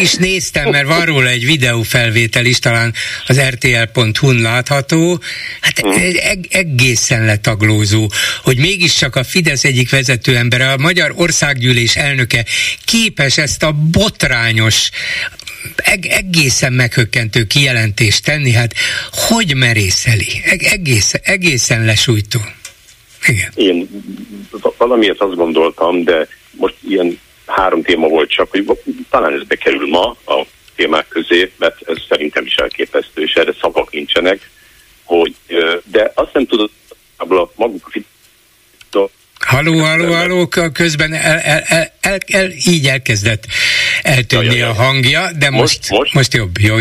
is néztem, mert van róla egy videófelvétel is, talán az rtl.hu-n látható. Hát egészen letaglózó, hogy mégiscsak a Fidesz egyik vezető embere, a Magyar Országgyűlés elnöke képes ezt a botrányos, egészen meghökkentő kijelentést tenni, hát hogy merészeli? Egészen lesújtó. Igen. Én valamiért azt gondoltam, de most ilyen 3 téma volt csak, hogy talán ez bekerül ma a témák közé, mert ez szerintem is elképesztő, és erre szavak nincsenek, hogy, de azt nem tudod, abból maguk Halló, közben így elkezdett eltűnni a hangja, de most jobb, jó.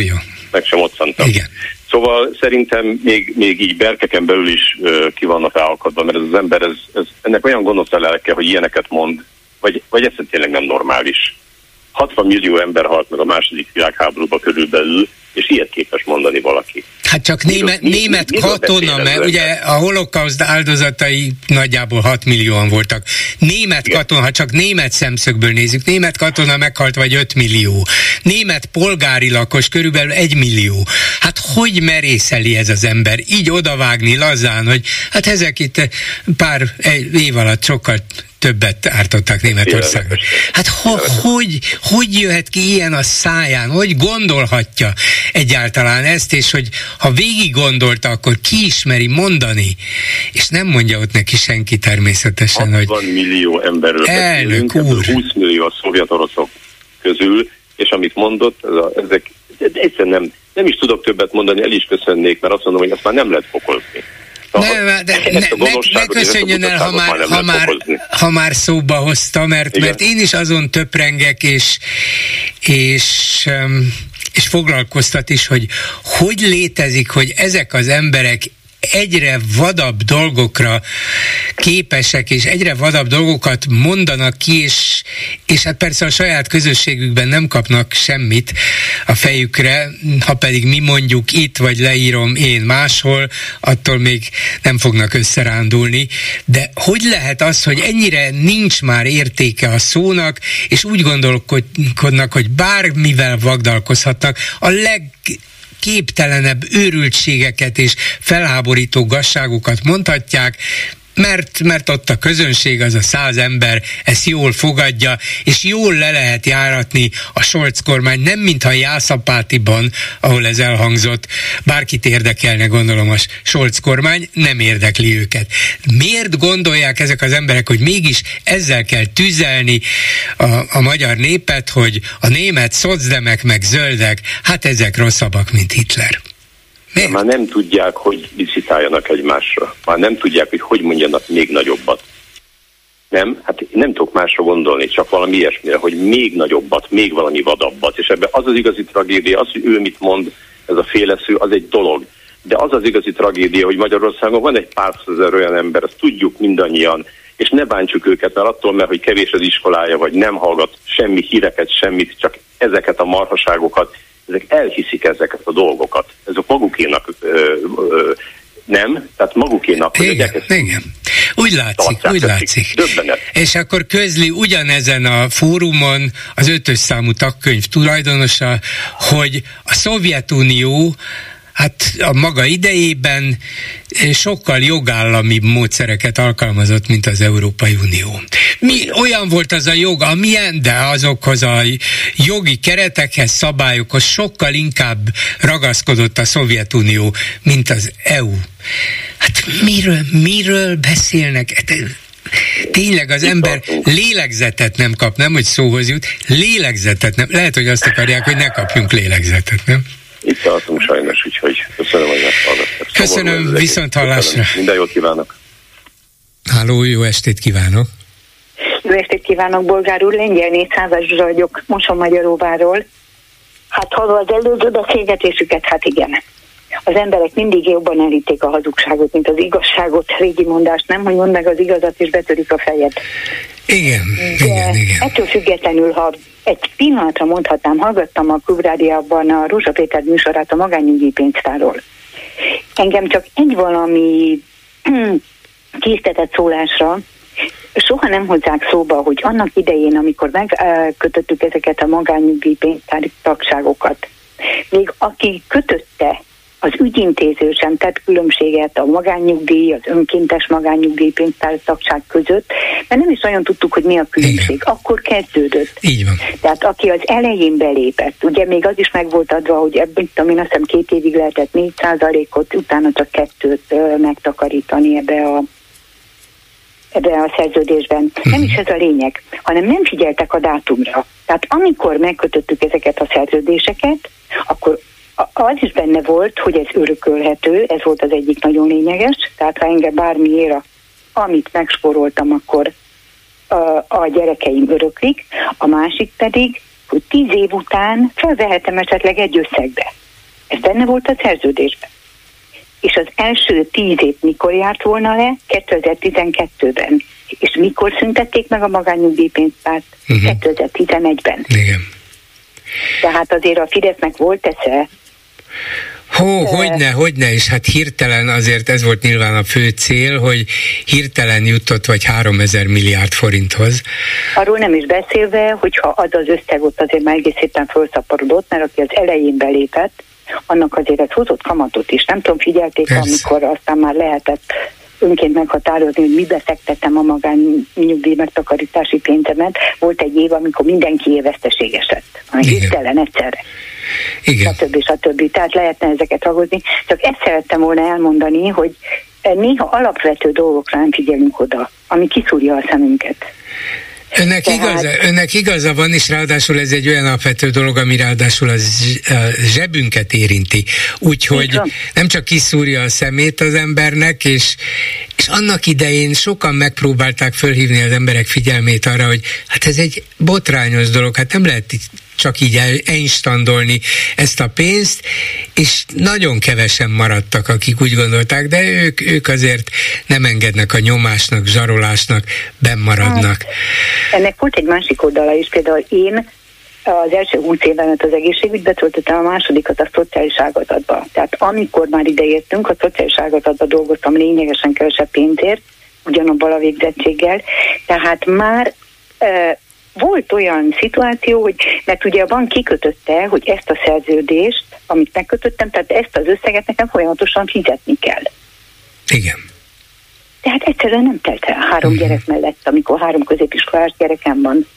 Meg sem ott szántam. Igen. Szóval szerintem még így berkeken belül is ki vannak ráakadva, mert ez az ember, ez ennek olyan gonosza lelke, hogy ilyeneket mond, vagy ez tényleg nem normális. 60 millió ember halt meg a második világháborúba körülbelül, és ilyet képes mondani valaki. Hát csak német katona, mert ugye a holokauszt áldozatai nagyjából 6 millióan voltak. Német katona, ha csak német szemszögből nézzük, német katona meghalt vagy 5 millió. Német polgári lakos körülbelül 1 millió. Hát hogy merészeli ez az ember? Így odavágni lazán, hogy hát ezek itt pár év alatt sokkal többet ártották Németországnak. Hát hogy jöhet ki ilyen a száján? Hogy gondolhatja egyáltalán ezt, és hogy ha végig gondolta, akkor ki ismeri mondani? És nem mondja ott neki senki természetesen, hogy... 60 millió emberről beszélünk, 20 millió a szovjet oroszok közül, és amit mondott, ezek egyszerűen nem is tudok többet mondani, el is köszönnék, mert azt mondom, hogy ezt már nem lehet fokozni. Ne köszönjön el, ha már szóba hozta, mert én is azon töprengek, és foglalkoztat is, hogy létezik, hogy ezek az emberek egyre vadabb dolgokra képesek, és egyre vadabb dolgokat mondanak ki, és hát persze a saját közösségükben nem kapnak semmit a fejükre, ha pedig mi mondjuk itt, vagy leírom én máshol, attól még nem fognak összerándulni. De hogy lehet az, hogy ennyire nincs már értéke a szónak, és úgy gondolkodnak, hogy bármivel vagdalkozhatnak, a legképtelenebb őrültségeket és felháborító gazságokat mondhatják, mert ott a közönség, az a 100 ember ezt jól fogadja, és jól le lehet járatni a Scholz kormány, nem mintha Jászapátiban, ahol ez elhangzott, bárkit érdekelne, gondolom a Scholz kormány, nem érdekli őket. Miért gondolják ezek az emberek, hogy mégis ezzel kell tüzelni a magyar népet, hogy a német szocdemek meg zöldek, hát ezek rosszabbak, mint Hitler? Már nem tudják, hogy licitáljanak egymásra. Már nem tudják, hogy mondjanak még nagyobbat. Nem? Hát nem tudok másra gondolni, csak valami ilyesmire, hogy még nagyobbat, még valami vadabbat. És ebben az az igazi tragédia, az, hogy ő mit mond, ez a félesző, az egy dolog. De az az igazi tragédia, hogy Magyarországon van egy pár százezer olyan ember, ezt tudjuk mindannyian, és ne bántsuk őket, mert attól, mert hogy kevés az iskolája, vagy nem hallgat semmi híreket, semmit, csak ezeket a marhaságokat, ezek elhiszik ezeket a dolgokat. Ezek magukénak nem, tehát magukénak. Igen. Úgy látszik. Döbbenet. És akkor közli ugyanezen a fórumon az 5. számú tagkönyv tulajdonosa, hogy a Szovjetunió hát a maga idejében sokkal jogállamibb módszereket alkalmazott, mint az Európai Unió. Mi olyan volt az a jog, amilyen, de azokhoz a jogi keretekhez, szabályokhoz sokkal inkább ragaszkodott a Szovjetunió, mint az EU. Hát miről beszélnek? Tényleg az ember lélegzetet nem kap, nem, hogy szóhoz jut, lélegzetet nem. Lehet, hogy azt akarják, hogy ne kapjunk lélegzetet, nem? Itt tartunk sajnos, úgyhogy köszönöm, hogy meghallgattak. Köszönöm, viszont hallásra. Minden jót kívánok. Háló, jó estét kívánok. Jó estét kívánok, Bolgár úr, Lengyel 400-as Zsuzsa vagyok, Mosonmagyaróváról. Hát hallva az előző beszélgetésüket, hát igen. Az emberek mindig jobban elítik a hazugságot, mint az igazságot, régi mondást, nem, hogy mondd meg az igazat, és betörik a fejed. Igen. Ettől függetlenül, ha egy pillanatra mondhatnám, hallgattam a Klubrádióban a Rózsa Péter műsorát a magányügyi pénztárról. Engem csak egy valami késztetett szólásra, soha nem hozzák szóba, hogy annak idején, amikor megkötöttük ezeket a magányügyi pénztári tagságokat, még aki kötötte, az ügyintéző sem tett különbséget a magánnyugdíj, az önkéntes magánnyugdíj pénztártagság között, mert nem is nagyon tudtuk, hogy mi a különbség. Igen. Akkor kezdődött. Így van. Tehát aki az elején belépett, ugye még az is meg volt adva, hogy ebből, én azt hiszem 2 évig lehetett 4%-ot, utána csak 2-t megtakarítani ebbe a szerződésben. Nem is ez a lényeg, hanem nem figyeltek a dátumra. Tehát amikor megkötöttük ezeket a szerződéseket, akkor az is benne volt, hogy ez örökölhető, ez volt az egyik nagyon lényeges, tehát ha engem bármiért, amit megsporoltam, akkor a gyerekeim öröklik, a másik pedig, hogy 10 év után felvehetem esetleg egy összegbe. Ez benne volt a szerződésben. És az első 10 év mikor járt volna le? 2012-ben. És mikor szüntették meg a magánnyugdíjpénztárt? 2011-ben. Igen. Tehát azért a Fidesznek volt esze. Hogyne, és hát hirtelen azért ez volt nyilván a fő cél, hogy hirtelen jutott vagy 3000 milliárd forinthoz. Arról nem is beszélve, hogyha az az összeg ott azért már egész héten felszaporodott, mert aki az elején belépett, annak azért ez hozott kamatot is. Nem tudom, figyelték, Amikor aztán már lehetett önként meghatározni, hogy mibe fektettem a magánnyugdíj megtakarítási pénzemet. Volt egy év, amikor mindenki veszteséges lett. Hirtelen egyszerre. Igen. Stb. Tehát lehetne ezeket ragozni. Csak ezt szerettem volna elmondani, hogy néha alapvető dolgokra nem figyelünk oda, ami kiszúrja a szemünket. Önnek igaza van, és ráadásul ez egy olyan alapvető dolog, ami ráadásul a zsebünket érinti. Úgyhogy nem csak kiszúrja a szemét az embernek, és annak idején sokan megpróbálták fölhívni az emberek figyelmét arra, hogy hát ez egy botrányos dolog, hát nem lehet csak így einstandolni ezt a pénzt, és nagyon kevesen maradtak, akik úgy gondolták, de ők azért nem engednek a nyomásnak, zsarolásnak, bennmaradnak. Hát, ennek volt egy másik oldala is, például én az első 20 évemet az egészségügybe töltöttem, a másodikat a szociális ágazatba. Tehát amikor már ideértünk, a szociális ágazatba dolgoztam lényegesen kevesebb pénzért, ugyanabban a végzettséggel, tehát már volt olyan szituáció, hogy, mert ugye a bank kikötötte, hogy ezt a szerződést, amit megkötöttem, tehát ezt az összeget nekem folyamatosan fizetni kell. Igen. Tehát egyszerűen nem telt el 3 gyerek mellett, amikor 3 középiskolás gyerekem van,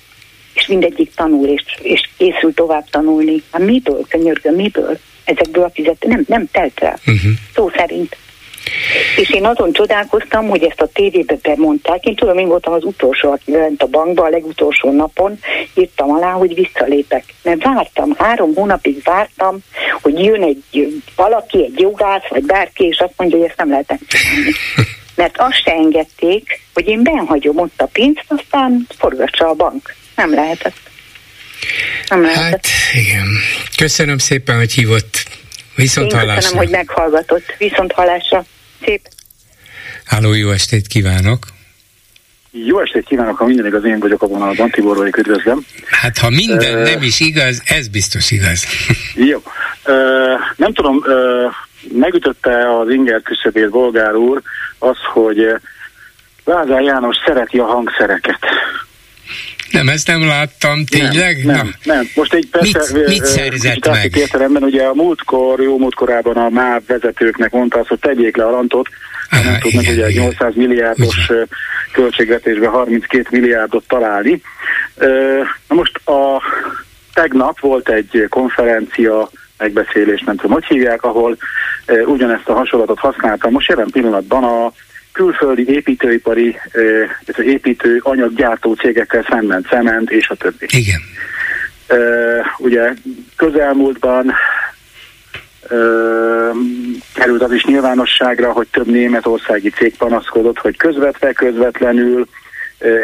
és mindegyik tanul, és készül tovább tanulni. Hát miből, könyörgöm, miből? Ezekből a fizető nem telt el. Szó szerint. És én azon csodálkoztam, hogy ezt a tévébe bemondták. Én tudom, én voltam az utolsó, aki lent a bankba, a legutolsó napon írtam alá, hogy visszalépek. Mert vártam, 3 hónapig vártam, hogy jön valaki, egy jogász, vagy bárki, és azt mondja, hogy ezt nem lehetett csinálni. Mert azt se engedték, hogy én benhagyom ott a pénzt, aztán forgassa a bank. Nem lehetett. Hát, igen. Köszönöm szépen, hogy hívott. Viszont hallásra. Köszönöm, hogy meghallgatott. Viszont hallásra. Szép. Háló, jó estét kívánok. Jó estét kívánok, ha minden igaz, én vagyok a vonalban, Tiborról, üdvözlöm. Hát, ha minden nem is igaz, ez biztos igaz. Jó. Nem tudom, megütötte az inger küszöbét Bolgár úr az, hogy Lázár János szereti a hangszereket. Nem, ezt nem láttam, tényleg? Nem. Most egy persze... Mit szerzett meg? Értelemben, ugye a múltkorában a MÁV vezetőknek mondta azt, hogy tegyék le a rantot, nem tudnak ugye egy 800 milliárdos költségvetésbe 32 milliárdot találni. Na most tegnap volt egy konferencia, megbeszélés, nem tudom, hogy hívják, ahol ugyanezt a hasonlatot használtam. Most jelen pillanatban a külföldi építőipari, építő anyaggyártó cégekkel szemben, cement és a többi. Igen. Ugye közelmúltban került az is nyilvánosságra, hogy több németországi cég panaszkodott, hogy közvetlenül,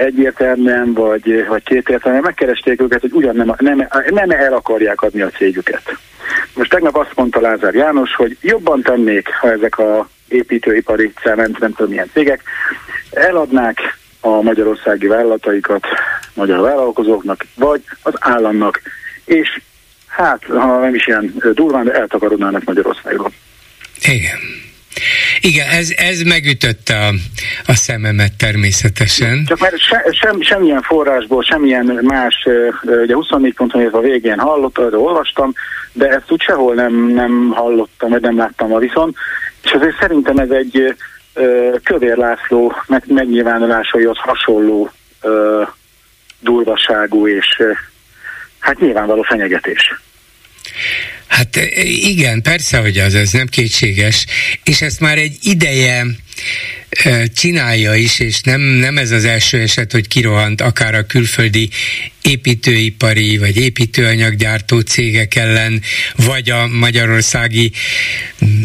egyértelműen vagy kétértelműen megkeresték őket, hogy ugyan nem el akarják adni a cégüket. Most tegnap azt mondta Lázár János, hogy jobban tennék, ha ezek a építőipari cement, nem tudom milyen cégek, eladnák a magyarországi vállalataikat magyar vállalkozóknak, vagy az államnak, és hát, ha nem is ilyen durván, de eltakarodnának Magyarországról. Igen. Igen, ez megütötte a szememet természetesen. Csak mert semmilyen forrásból, semmilyen más, ugye 24 ponton érve a végén hallottam, de olvastam, de ezt úgy sehol nem hallottam, vagy nem láttam a viszont, és azért szerintem ez egy Kövér László megnyilvánulásaihoz hasonló durvaságú és hát nyilvánvaló fenyegetés. Hát igen, persze, hogy az, ez nem kétséges, és ezt már egy ideje csinálja is, és nem ez az első eset, hogy kirohant akár a külföldi építőipari vagy építőanyaggyártó cégek ellen, vagy a magyarországi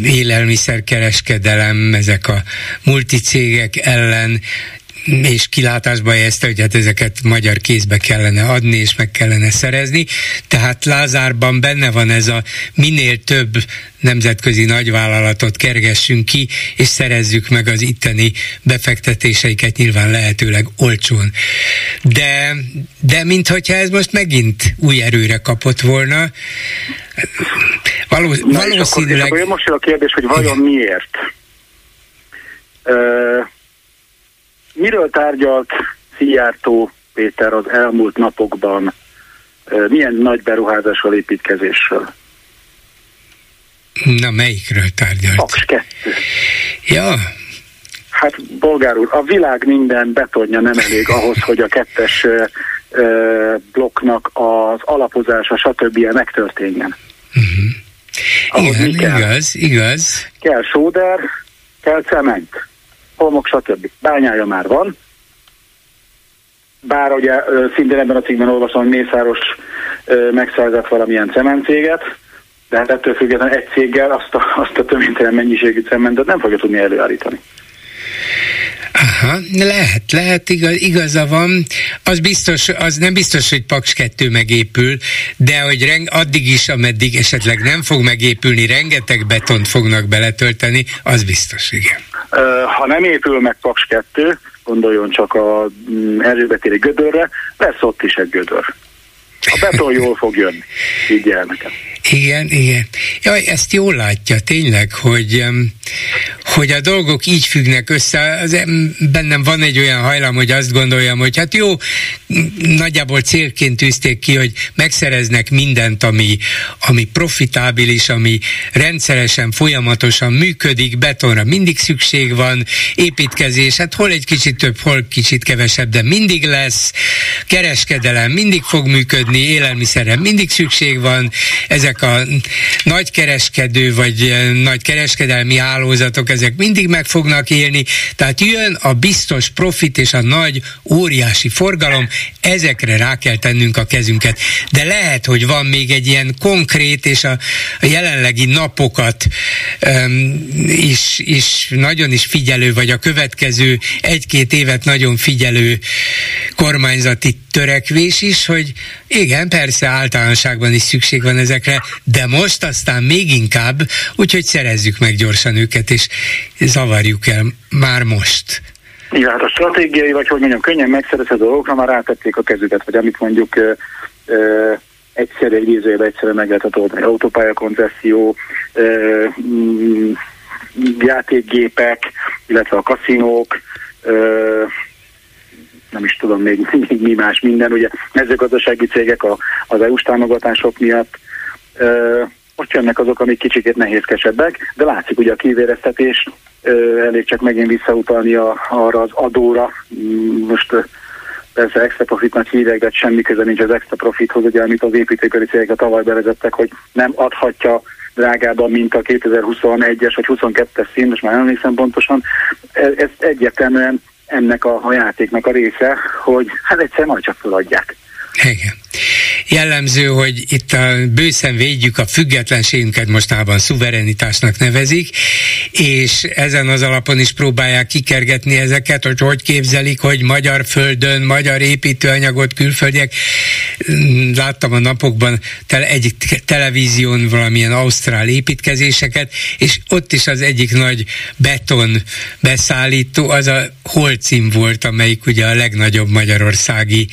élelmiszerkereskedelem, ezek a multicégek ellen, és kilátásba helyezte, hogy hát ezeket magyar kézbe kellene adni, és meg kellene szerezni. Tehát Lázárban benne van ez a minél több nemzetközi nagyvállalatot kergessünk ki, és szerezzük meg az itteni befektetéseiket nyilván lehetőleg olcsón. De minthogyha ez most megint új erőre kapott volna. Valószínűleg... Na, akkor most jön a kérdés, hogy vajon miért? Miről tárgyalt Szijjártó Péter az elmúlt napokban? Milyen nagy beruházással, építkezéssel? Na, melyikről tárgyalt? Paks 2. Ja. Hát, Bolgár úr, a világ minden betonja nem elég ahhoz, hogy a 2-es blokknak az alapozása, stb. Megtörténjen. Uh-huh. Igen, igaz. Kell sóder, kell cement. Holmok, stb. Bányája már van, bár ugye szintén ebben a cikkben olvasom, hogy Mészáros megszerzett valamilyen cementcéget, de hát ettől függetlenül egy céggel azt a töménytelen mennyiségű cementet nem fogja tudni előállítani. Aha, lehet, igaza van. Az nem biztos, hogy Paks 2 megépül, de hogy addig is, ameddig esetleg nem fog megépülni, rengeteg betont fognak beletölteni, az biztos, igen. Ha nem épül meg Paks 2, gondoljon csak az Erzsébet téri gödörre, lesz ott is egy gödör. A beton jól fog jönni, így jelmekem. Igen. Jaj, ezt jól látja tényleg, hogy a dolgok így függnek össze. Bennem van egy olyan hajlam, hogy azt gondoljam, hogy hát jó, nagyjából célként tűzték ki, hogy megszereznek mindent, ami profitábilis, ami rendszeresen, folyamatosan működik, betonra mindig szükség van, építkezés, hát hol egy kicsit több, hol kicsit kevesebb, de mindig lesz, kereskedelem mindig fog működni, kapni, élelmiszerre mindig szükség van, ezek a nagykereskedő vagy nagykereskedelmi hálózatok, ezek mindig meg fognak élni, tehát jön a biztos profit és a nagy, óriási forgalom, ezekre rá kell tennünk a kezünket. De lehet, hogy van még egy ilyen konkrét és a jelenlegi napokat is nagyon is figyelő, vagy a következő egy-két évet nagyon figyelő kormányzati törekvés is, hogy igen, persze általánosságban is szükség van ezekre, de most aztán még inkább, úgyhogy szerezzük meg gyorsan őket, és zavarjuk el már most. Igen, hát a stratégiai, vagy hogy mondjam, könnyen megszerezhető dolgokra már rátették a kezüket, vagy amit mondjuk egyszerre idézőjében egyszerre meg lehetett oldani. Autópályakoncesszió, játékgépek, illetve a kaszinók, nem is tudom még mi más minden, ugye mezőgazdasági cégek az EU-s támogatások miatt. Most jönnek azok, amik kicsikét nehézkesebbek, de látszik ugye a kivéreztetés, elég csak megint visszautalni arra az adóra. Most persze extra profitnak hívják, de semmi köze nincs az extra profithoz, ugye, amit az építőipari cégek a tavaly bevezettek, hogy nem adhatja drágában, mint a 2021-es vagy 22-es szint, most már nem emlékszem pontosan. Ez egyértelműen ennek a játéknak a része, hogy hát egyszer majd csak feladják. Igen. Jellemző, hogy itt bőszen védjük a függetlenségünket, mostában szuverenitásnak nevezik, és ezen az alapon is próbálják kikergetni ezeket, hogy képzelik, hogy magyar földön, magyar építőanyagot külföldiek. Láttam a napokban egyik televízión valamilyen ausztrál építkezéseket, és ott is az egyik nagy beton beszállító, az a Holcim volt, amelyik ugye a legnagyobb magyarországi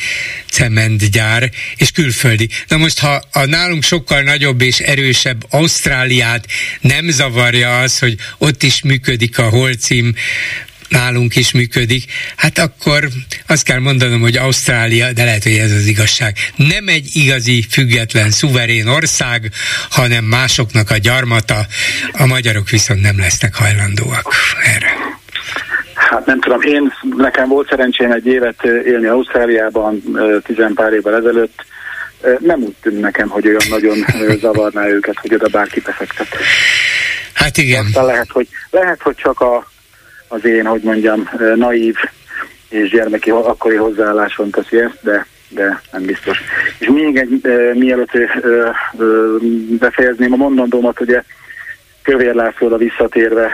cementgyár, és külföldi. Na most, ha a nálunk sokkal nagyobb és erősebb Ausztráliát nem zavarja az, hogy ott is működik a Holcim, nálunk is működik, hát akkor azt kell mondanom, hogy Ausztrália, de lehet, hogy ez az igazság, nem egy igazi, független, szuverén ország, hanem másoknak a gyarmata, a magyarok viszont nem lesznek hajlandóak erre. Hát nem tudom, nekem volt szerencsém egy évet élni Ausztráliában 10 pár évvel ezelőtt, nem úgy tűnt nekem, hogy olyan nagyon zavarná őket, hogy oda bárki befektet. Hát igen. Aztán lehet, hogy csak az én, hogy mondjam, naív és gyermeki akkori hozzáálláson teszi ezt, de nem biztos. És még egy, mielőtt befejezném a mondandómat, ugye Kövér Lászlóra visszatérve,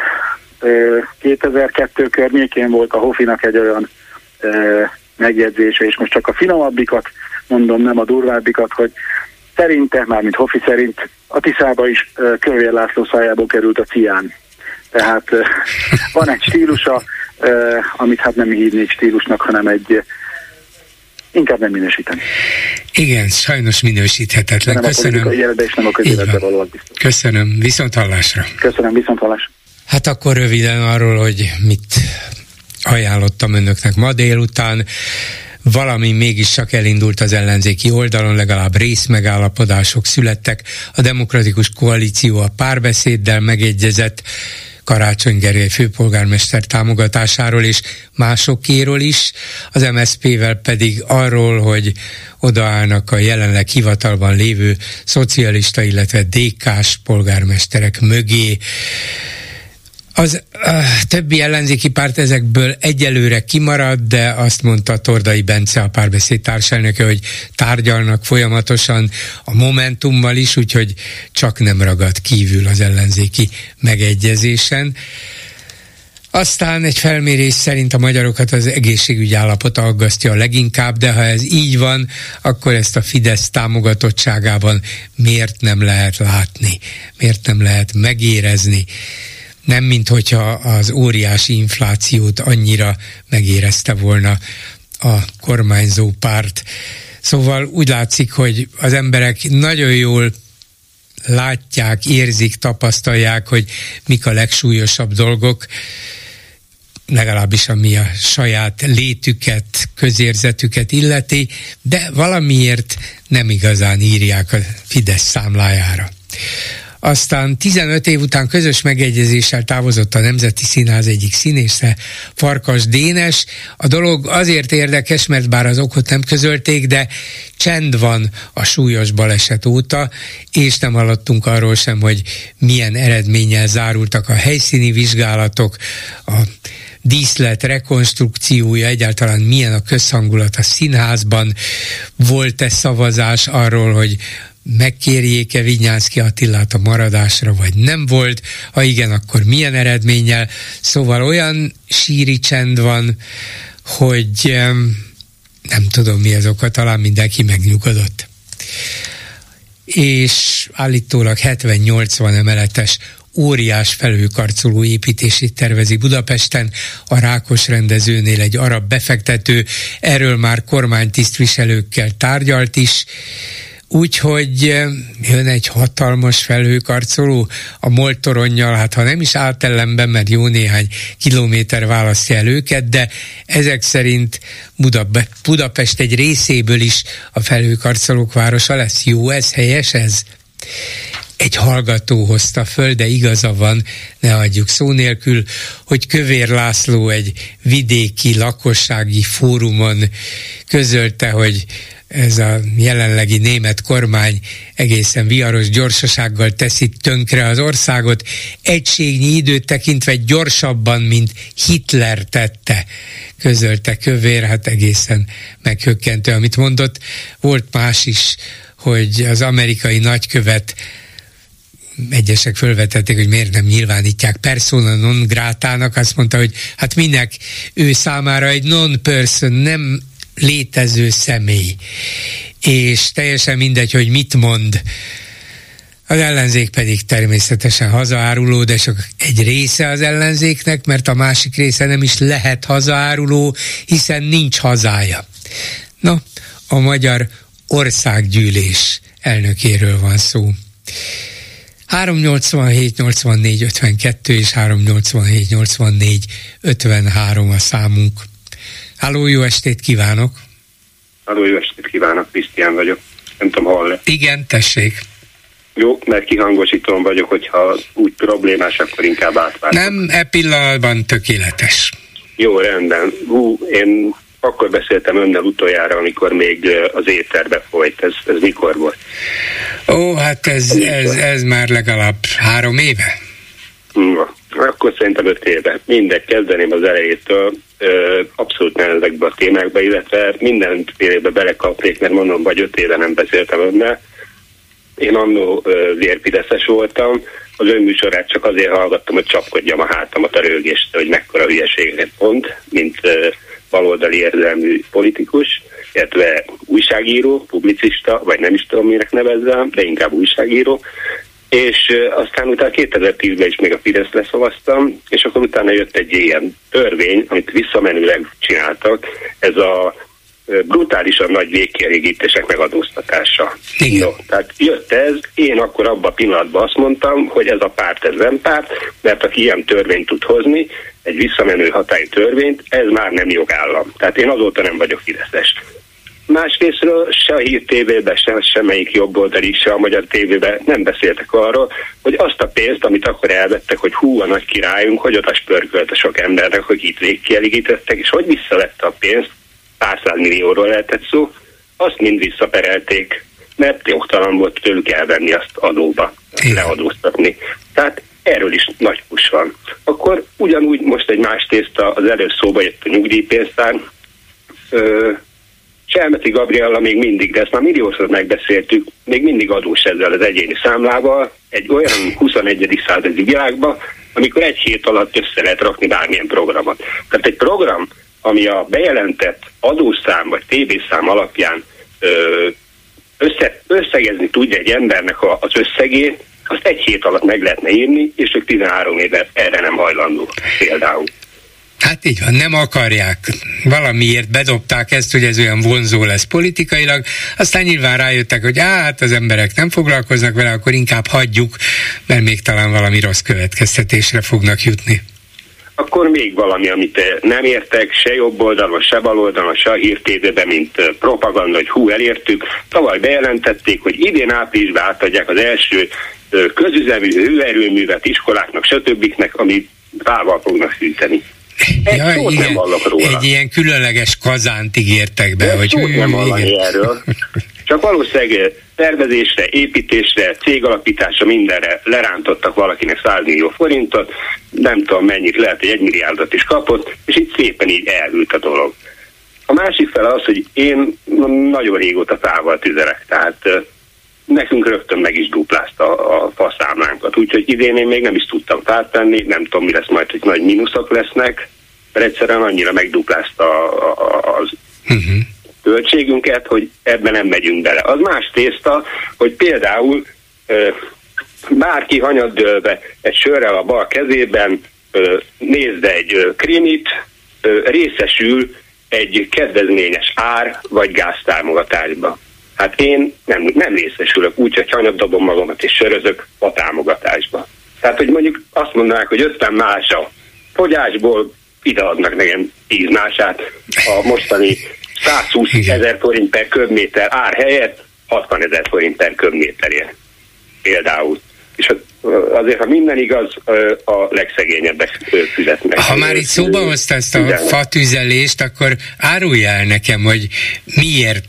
2002 környékén volt a Hofinak egy olyan megjegyzése, és most csak a finomabbikat mondom, nem a durvábbikat, hogy szerinte, mármint Hofi szerint, a Tiszába is Kövér László szájából került a cián. Tehát van egy stílusa, amit hát nem hívnék stílusnak, hanem egy inkább nem minősíteni. Igen, sajnos minősíthetetlen. Nem köszönöm. A politikai életbe és nem a közéletbe való. Köszönöm, viszont hallásra. Köszönöm, viszont hallásra. Hát akkor röviden arról, hogy mit ajánlottam önöknek ma délután. Valami mégiscsak elindult az ellenzéki oldalon, legalább részmegállapodások születtek. A Demokratikus Koalíció a Párbeszéddel megegyezett Karácsony Gergely főpolgármester támogatásáról és másokéről is, az MSZP-vel pedig arról, hogy odaállnak a jelenleg hivatalban lévő szocialista, illetve DK-s polgármesterek mögé. Az többi ellenzéki párt ezekből egyelőre kimarad, de azt mondta Tordai Bence, a Párbeszéd társelnöke, hogy tárgyalnak folyamatosan a Momentummal is, úgyhogy csak nem ragad kívül az ellenzéki megegyezésen. Aztán egy felmérés szerint a magyarokat az egészségügy állapota aggasztja a leginkább, de ha ez így van, akkor ezt a Fidesz támogatottságában miért nem lehet látni, miért nem lehet megérezni? Nem, mint hogyha az óriási inflációt annyira megérezte volna a kormányzó párt. Szóval úgy látszik, hogy az emberek nagyon jól látják, érzik, tapasztalják, hogy mik a legsúlyosabb dolgok, legalábbis ami a saját létüket, közérzetüket illeti, de valamiért nem igazán írják a Fidesz számlájára. aztán 15 év után közös megegyezéssel távozott a Nemzeti Színház egyik színésze, Farkas Dénes. A dolog azért érdekes, mert bár az okot nem közölték, de csend van a súlyos baleset óta, és nem hallottunk arról sem, hogy milyen eredménnyel zárultak a helyszíni vizsgálatok, a díszlet rekonstrukciója, egyáltalán milyen a közhangulat a színházban, volt-e szavazás arról, hogy megkérjék-e Vinyánszki Attilát a maradásra, vagy nem volt, ha igen, akkor milyen eredménnyel. Szóval olyan síri csend van, hogy nem tudom mi az oka, talán mindenki megnyugodott. És állítólag 70-80 emeletes óriás felhőkarcoló építését tervezi Budapesten, a Rákos rendezőnél egy arab befektető, erről már kormánytisztviselőkkel tárgyalt is, úgyhogy jön egy hatalmas felhőkarcoló a MOL toronnyal, hát ha nem is állt ellenben, mert jó néhány kilométer választja el őket, de ezek szerint Budapest egy részéből is a felhőkarcolók városa lesz. Jó ez? Helyes ez? Egy hallgató hozta föl, de igaza van, ne hagyjuk szó nélkül, hogy Kövér László egy vidéki lakossági fórumon közölte, hogy ez a jelenlegi német kormány egészen viharos gyorsasággal teszi tönkre az országot, egységnyi időt tekintve gyorsabban, mint Hitler tette, közölte Kövér, hát egészen meghökkentő, amit mondott. Volt más is, hogy az amerikai nagykövet, egyesek fölvetették, hogy miért nem nyilvánítják persona non grátának, azt mondta, hogy hát minek, ő számára egy non-person, nem létező személy, és teljesen mindegy, hogy mit mond. Az ellenzék pedig természetesen hazaáruló, de csak egy része az ellenzéknek, mert a másik része nem is lehet hazaáruló, hiszen nincs hazája. Na, a Magyar Országgyűlés elnökéről van szó. 387-84-52 és 387-84-53 a számunk. Halló, jó estét kívánok! Halló, jó estét kívánok! Krisztián vagyok. Nem tudom, hallani. Igen, tessék. Jó, mert kihangosítón vagyok, hogyha úgy problémás, akkor inkább átváltok. Nem, e pillanatban tökéletes. Jó, rendben. Én akkor beszéltem önnel utoljára, amikor még az étterbe folyt. Ez mikor volt? Ó, hát ez már legalább 3 éve. Na, akkor szerintem 5 éve. Mindegy, kezdeném az elejétől. Abszolút nem ezekbe a témákba, illetve mindenfélébe belekapnék, mert mondom, vagy 5 éve nem beszéltem önnel. Én annó vérfideszes voltam, az ön műsorát csak azért hallgattam, hogy csapkodjam a hátamat a rögéstől, hogy mekkora hülyeséget mond, mint baloldali érzelmű politikus, illetve újságíró, publicista, vagy nem is tudom, minek nevezzem, de inkább újságíró. És aztán utána 2010-ben is még a Fidesz leszavaztam, és akkor utána jött egy ilyen törvény, amit visszamenőleg csináltak, ez a brutálisan nagy végkielégítések megadóztatása. No, tehát jött ez, én akkor abban a pillanatban azt mondtam, hogy ez a párt, ez nem párt, mert aki ilyen törvényt tud hozni, egy visszamenő hatályú törvényt, ez már nem jogállam. Tehát én azóta nem vagyok fideszes. Másrésztről se a Hír TV-ben, se semmelyik jobboldali, se a Magyar TV-ben nem beszéltek arról, hogy azt a pénzt, amit akkor elvettek, hogy hú, a nagy királyunk, hogy oda spörkölt a sok embernek, hogy itt végkielégítettek, és hogy visszavette a pénzt, pár százmillióról lehetett szó, azt mind visszaperelték, mert jogtalan volt tőlük elvenni azt adóba, leadóztatni. Tehát erről is nagy push van. Akkor ugyanúgy most egy más tészta, az előbb szóba jött a nyugdíjpénztár, Cselmeti Gabriella még mindig, de ezt már milliószor megbeszéltük, még mindig adós ezzel az egyéni számlával, egy olyan 21. századi világban, amikor egy hét alatt össze lehet rakni bármilyen programot. Tehát egy program, ami a bejelentett adószám vagy tévészám alapján összegezni tudja egy embernek az összegét, azt egy hét alatt meg lehetne írni, és ők 13 éve erre nem hajlandó például. Hát így van, nem akarják. Valamiért bedobták ezt, hogy ez olyan vonzó lesz politikailag, aztán nyilván rájöttek, hogy hát az emberek nem foglalkoznak vele, akkor inkább hagyjuk, mert még talán valami rossz következtetésre fognak jutni. akkor még valami, amit nem értek, se jobb oldalon, se bal oldalon, se hírtévében, mint propaganda, hogy hú, elértük. Tavaly bejelentették, hogy idén áprilisban átadják az első közüzemű hőerőművet iskoláknak, stb., amit fával fognak szűteni. Egy ilyen különleges kazánt ígértek be. Hogy szót nem hallani erről. Csak valószínűleg tervezésre, építésre, cégalapításra, mindenre lerántottak valakinek 100 millió forintot, nem tudom mennyit, lehet, hogy 1 milliárdot is kapott, és így szépen így elült a dolog. A másik fele az, hogy én nagyon régóta távol tüzelek, tehát nekünk rögtön meg is duplázta a faszámlánkat, úgyhogy idén én még nem is tudtam feltenni, nem tudom, mi lesz majd, hogy nagy mínuszok lesznek, mert egyszerűen annyira megduplázta az költségünket, hogy ebben nem megyünk bele. Az más tészta, hogy például bárki hanyaddőlve egy sörrel a bal kezében nézze egy krimit, részesül egy kedvezményes ár vagy gáztámogatásba. Hát én nem részesülök úgy, hogy hanyat dobom magamat és sörözök a támogatásba. Tehát, hogy mondjuk azt mondanák, hogy 50 más a fogyásból ideadnak nekem 10 mását a mostani 120 000 forint per köbméter ár helyett 60 000 forint per köbméterért például. És azért, ha minden igaz, a legszegényebbek fizetnek. Ha már itt szóba hozta ezt a fatüzelést, akkor árulj el nekem, hogy miért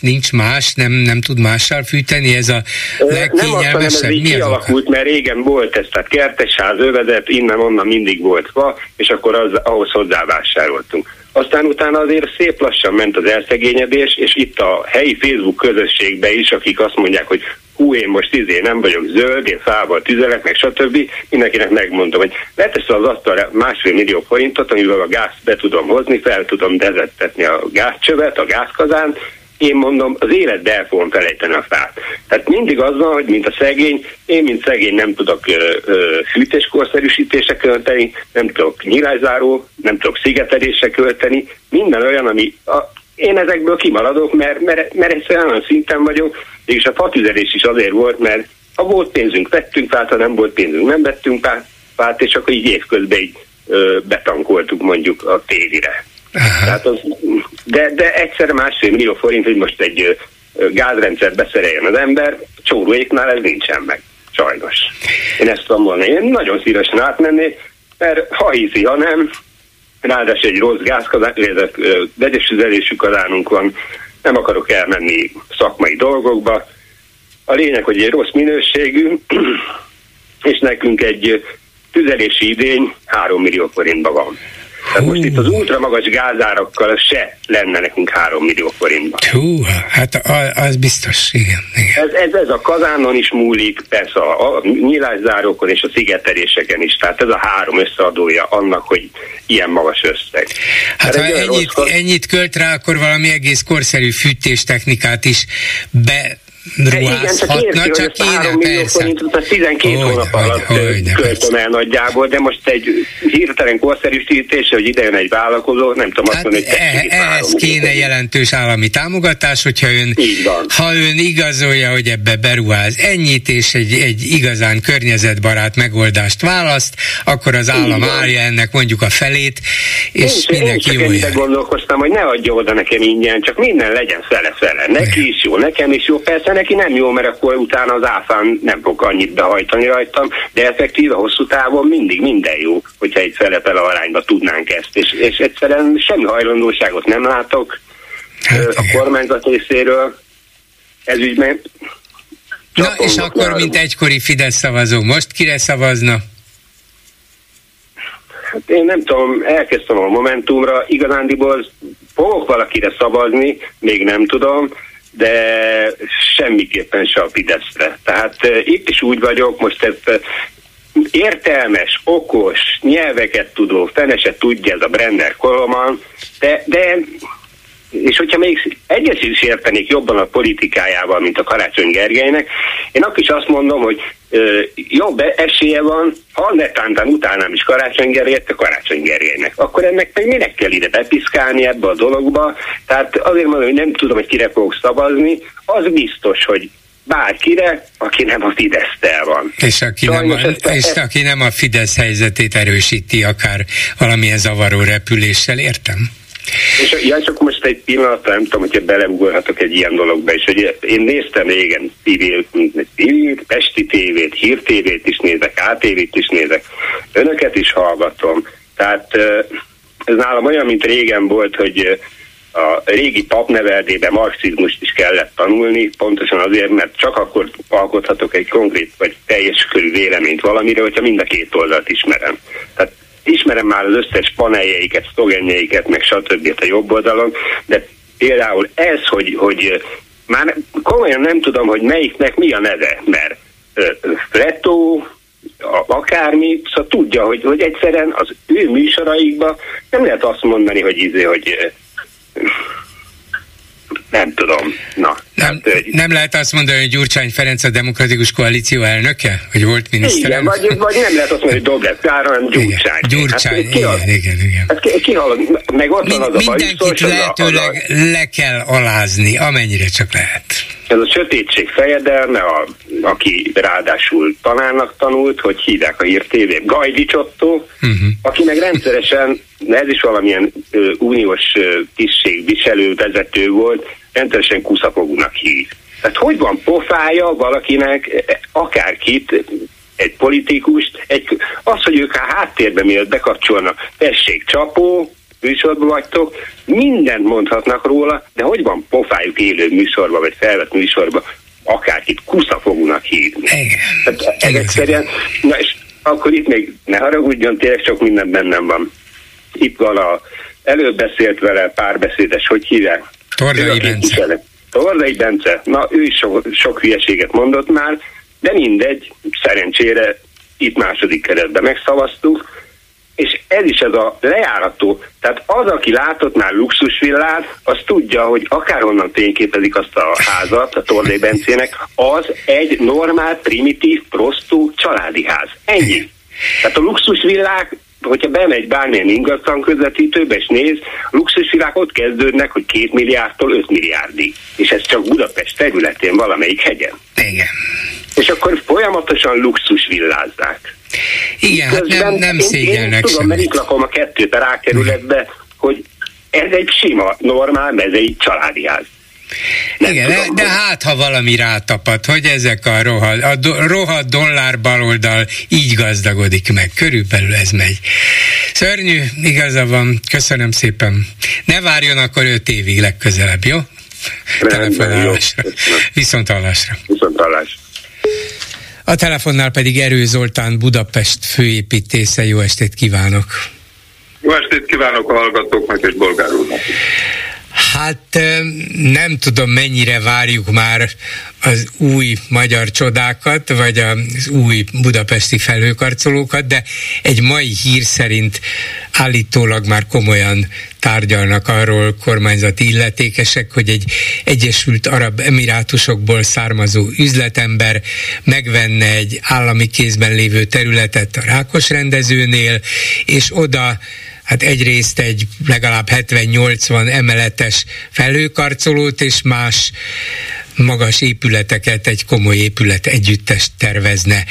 nincs más, nem tud mással fűteni, ez a legkényelmesebb. Mi kialakult, mert régen volt ez, tehát kertesház övezet, innen-onnan mindig volt fa, és akkor ahhoz hozzávásároltunk. Aztán utána azért szép lassan ment az elszegényedés, és itt a helyi Facebook közösségben is, akik azt mondják, hogy hú, én most nem vagyok zöld, én fával tüzelek, meg stb. Mindenkinek megmondom, hogy leteszem az asztalra 1,5 millió forintot, amivel a gázt be tudom hozni, fel tudom dezettetni a gázcsövet, a gázkazánt, én mondom, az életbe el fogom felejteni a fát. Tehát mindig az van, hogy mint szegény nem tudok fűtéskorszerűsítésre költeni, nem tudok nyilászáró, nem tudok szigetelésre költeni, minden olyan, ami... Én ezekből kimaradok, mert egyszerűen olyan szinten vagyok, és a fatüzelés is azért volt, mert ha volt pénzünk, vettünk fát, ha nem volt pénzünk, nem vettünk fát, és akkor így évközben így betankoltuk mondjuk a télire. Tehát az, de egyszerre 1,5 millió forint, hogy most egy gázrendszert beszereljen az ember, csóróéknál ez nincsen meg, sajnos. Én ezt tudom mondani, én nagyon szívesen átmennék, mert ha hiszi, ha nem, ráadásul egy rossz gázkazán, vegyes tüzelésű kazánunk van, nem akarok elmenni szakmai dolgokba. A lényeg, hogy egy rossz minőségű, és nekünk egy tüzelési idény 3 millió forintban van. Tehát most itt az ultramagas gázárakkal se lenne nekünk 3 millió forintban. Hát az biztos, igen. Ez a kazánon is múlik, persze a nyilászárókon és a szigeteléseken is. Tehát ez a három összeadója annak, hogy ilyen magas összeg. Hát ha ennyit költ rá, akkor valami egész korszerű fűtéstechnikát is beruházhatna, csak kéne, persze. 12 hónap alatt költöm el nagyjából, de most egy hirtelen korszerűsítése, hogy idejön egy vállalkozó, nem tudom azt mondani, hogy ehhez kéne jelentős állami támogatás, hogyha ön igazolja, hogy ebbe beruház ennyit, és egy igazán környezetbarát megoldást választ, akkor az állam állja ennek mondjuk a felét, és mindenki jól jár. Én csak gondolkoztam, hogy ne adja oda nekem ingyen, csak minden legyen szele-szele. Neki is jó, nekem is jó, persze neki nem jó, mert akkor utána az áfán nem fog annyit behajtani rajtam, de effektíve hosszú távon mindig minden jó, hogyha egy fele-fele arányba tudnánk ezt. És egyszerűen semmi hajlandóságot nem látok a kormányzat részéről. Ez ügyben... Na és akkor, mint egykori Fidesz szavazó, most kire szavazna? Hát én nem tudom, elkezdtem a Momentumra, igazándiból fogok valakire szavazni, még nem tudom, de semmiképpen se a Fideszre. Tehát itt is úgy vagyok, most ez értelmes, okos, nyelveket tudó, fene se tudja ez a Brenner Koloman, de és hogyha még egyet is értenék jobban a politikájával, mint a Karácsony Gergelynek, én akkor is azt mondom, hogy jobb esélye van, ha netántán utánám is Karácsony Gergelyt, a Karácsony Gergelynek. Akkor ennek meg minek kell ide bepiszkálni ebbe a dologba? Tehát azért mondom, hogy nem tudom, hogy kire fogok szavazni. Az biztos, hogy bárkire, aki nem a Fidesztel van. És aki, aki nem a Fidesz helyzetét erősíti, akár valamilyen zavaró repüléssel, értem? És csak most egy pillanatra, nem tudom, hogyha beleugorhatok egy ilyen dologba is, hogy én néztem régen tévét, pesti tévét, hírtévét is nézek, ATV-t is nézek, önöket is hallgatom. Tehát ez nálam olyan, mint régen volt, hogy a régi papneveldében marxizmust is kellett tanulni, pontosan azért, mert csak akkor alkothatok egy konkrét vagy teljes körű véleményt valamire, hogyha mind a két oldalt ismerem. Tehát ismerem már az összes paneljeiket, szlogenjeiket, meg stb. A jobb oldalon, de például ez, hogy már komolyan nem tudom, hogy melyiknek mi a neve, mert Fretó, akármi, szóval tudja, hogy egyszerűen az ő műsoraikban nem lehet azt mondani, hogy nem tudom. Na, nem lehet azt mondani, hogy Gyurcsány Ferenc a Demokratikus Koalíció elnöke? Hogy volt miniszterelnök? Igen, vagy nem lehet azt mondani, hogy Dobrev Klára, hanem Gyurcsány. Gyurcsány, hát, igen. Hát, meg ott van az a baj, mindenkit lehetőleg le kell alázni, amennyire csak lehet. Ez a sötétség fejedelme, aki ráadásul tanárnak tanult, hogy hívják a hírtévét, Gajdics Ottó, aki meg rendszeresen, ez is valamilyen uniós tisztségviselő vezető volt, rendszeresen kuszapogónak hív. Tehát hogy van pofája valakinek, akárkit, egy politikust, az, hogy ők a háttérben miatt bekapcsolnak, tessék csapó, műsorban vagytok, mindent mondhatnak róla, de hogy van pofájuk élő műsorban, vagy felvett műsorban, akárkit kuszafogónak hívni. Ez egyszerűen, na és akkor itt még ne haragudjon, tényleg csak minden bennem van. Itt van előbb beszélt vele párbeszédes, hogy hívják? Tordai Bence. Na, ő is sok hülyeséget mondott már, de mindegy, szerencsére itt második keretben megszavaztuk, és ez is ez a lejárató. Tehát az, aki látott már luxusvillát, az tudja, hogy akárhonnan tényképezik azt a házat, a Tordai Bencének, az egy normál, primitív, prostú családi ház. Ennyi. Tehát a luxusvillák, hogyha bemegy bármilyen ingatlan közvetítőbe és néz, a luxusvilág ott kezdődnek, hogy 2 milliárdtól 5 milliárdig. És ez csak Budapest területén valamelyik hegyen. Igen. És akkor folyamatosan luxusvillázzák. Igen, hát nem szégyelnek semmit. Én tudom, mert itt lakom a 2. rákerületbe, hogy ez egy sima, normál mezei családi ház. Igen, tudom, de hát ha valami rátapad, hogy ezek a rohadt dollár baloldal így gazdagodik meg, körülbelül ez megy. Szörnyű, igaza van, köszönöm szépen. Ne várjon akkor 5 évig legközelebb, jó? Telefonálásra. Viszonthallásra. Viszonthallás. A telefonnál pedig Erő Zoltán, Budapest főépítésze. Jó estét kívánok! Jó estét kívánok a hallgatóknak és Bolgár úrnak. Hát nem tudom, mennyire várjuk már az új magyar csodákat, vagy az új budapesti felhőkarcolókat, de egy mai hír szerint állítólag már komolyan tárgyalnak arról kormányzati illetékesek, hogy egy Egyesült Arab Emirátusokból származó üzletember megvenne egy állami kézben lévő területet a Rákos rendezőnél, és oda hát egyrészt egy legalább 70-80 emeletes felhőkarcolót és más magas épületeket, egy komoly épület együttest tervezne.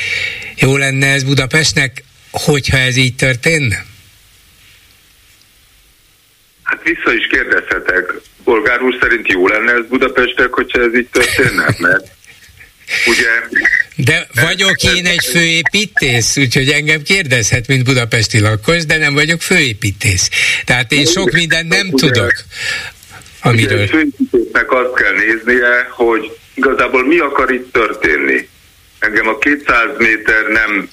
Jó lenne ez Budapestnek, hogyha ez így történne? Hát vissza is kérdezhetek. Bolgár úr szerint jó lenne ez Budapestnek, hogyha ez így történne? Mert ugye... De vagyok én egy főépítész, úgyhogy engem kérdezhet, mint budapesti lakos, de nem vagyok főépítész. Tehát én sok mindent nem tudok, amiről... A főépítésznek azt kell néznie, hogy igazából mi akar itt történni. Engem a 200 méter nem